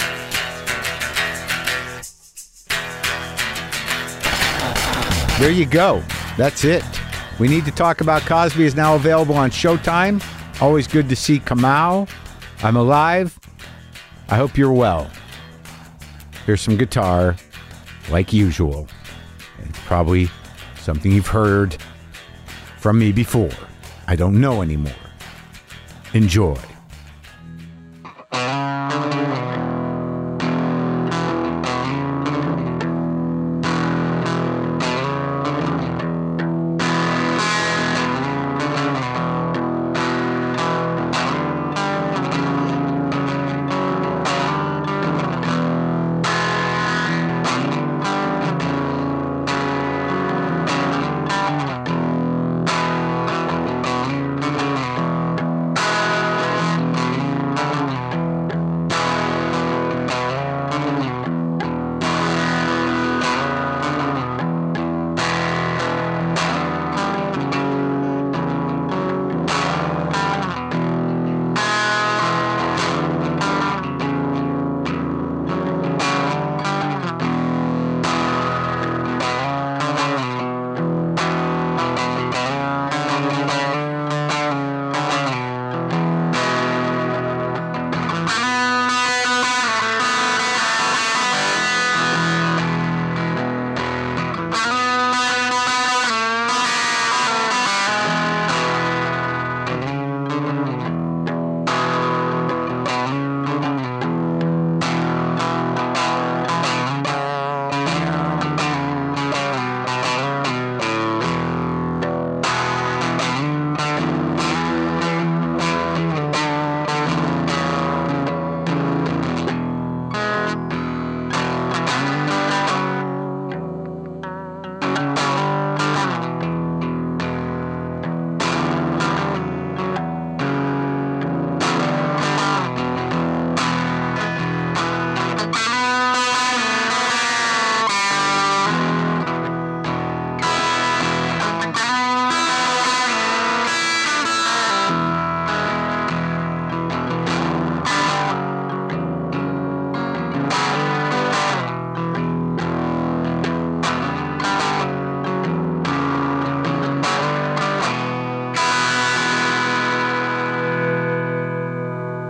There you go. That's it. We Need to Talk About Cosby is now available on Showtime. Always good to see Kamau. I'm alive. I hope you're well. Here's some guitar, like usual. It's probably something you've heard from me before. I don't know anymore. Enjoy.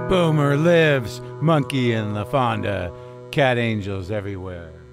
Boomer lives, monkey in La Fonda, cat angels everywhere.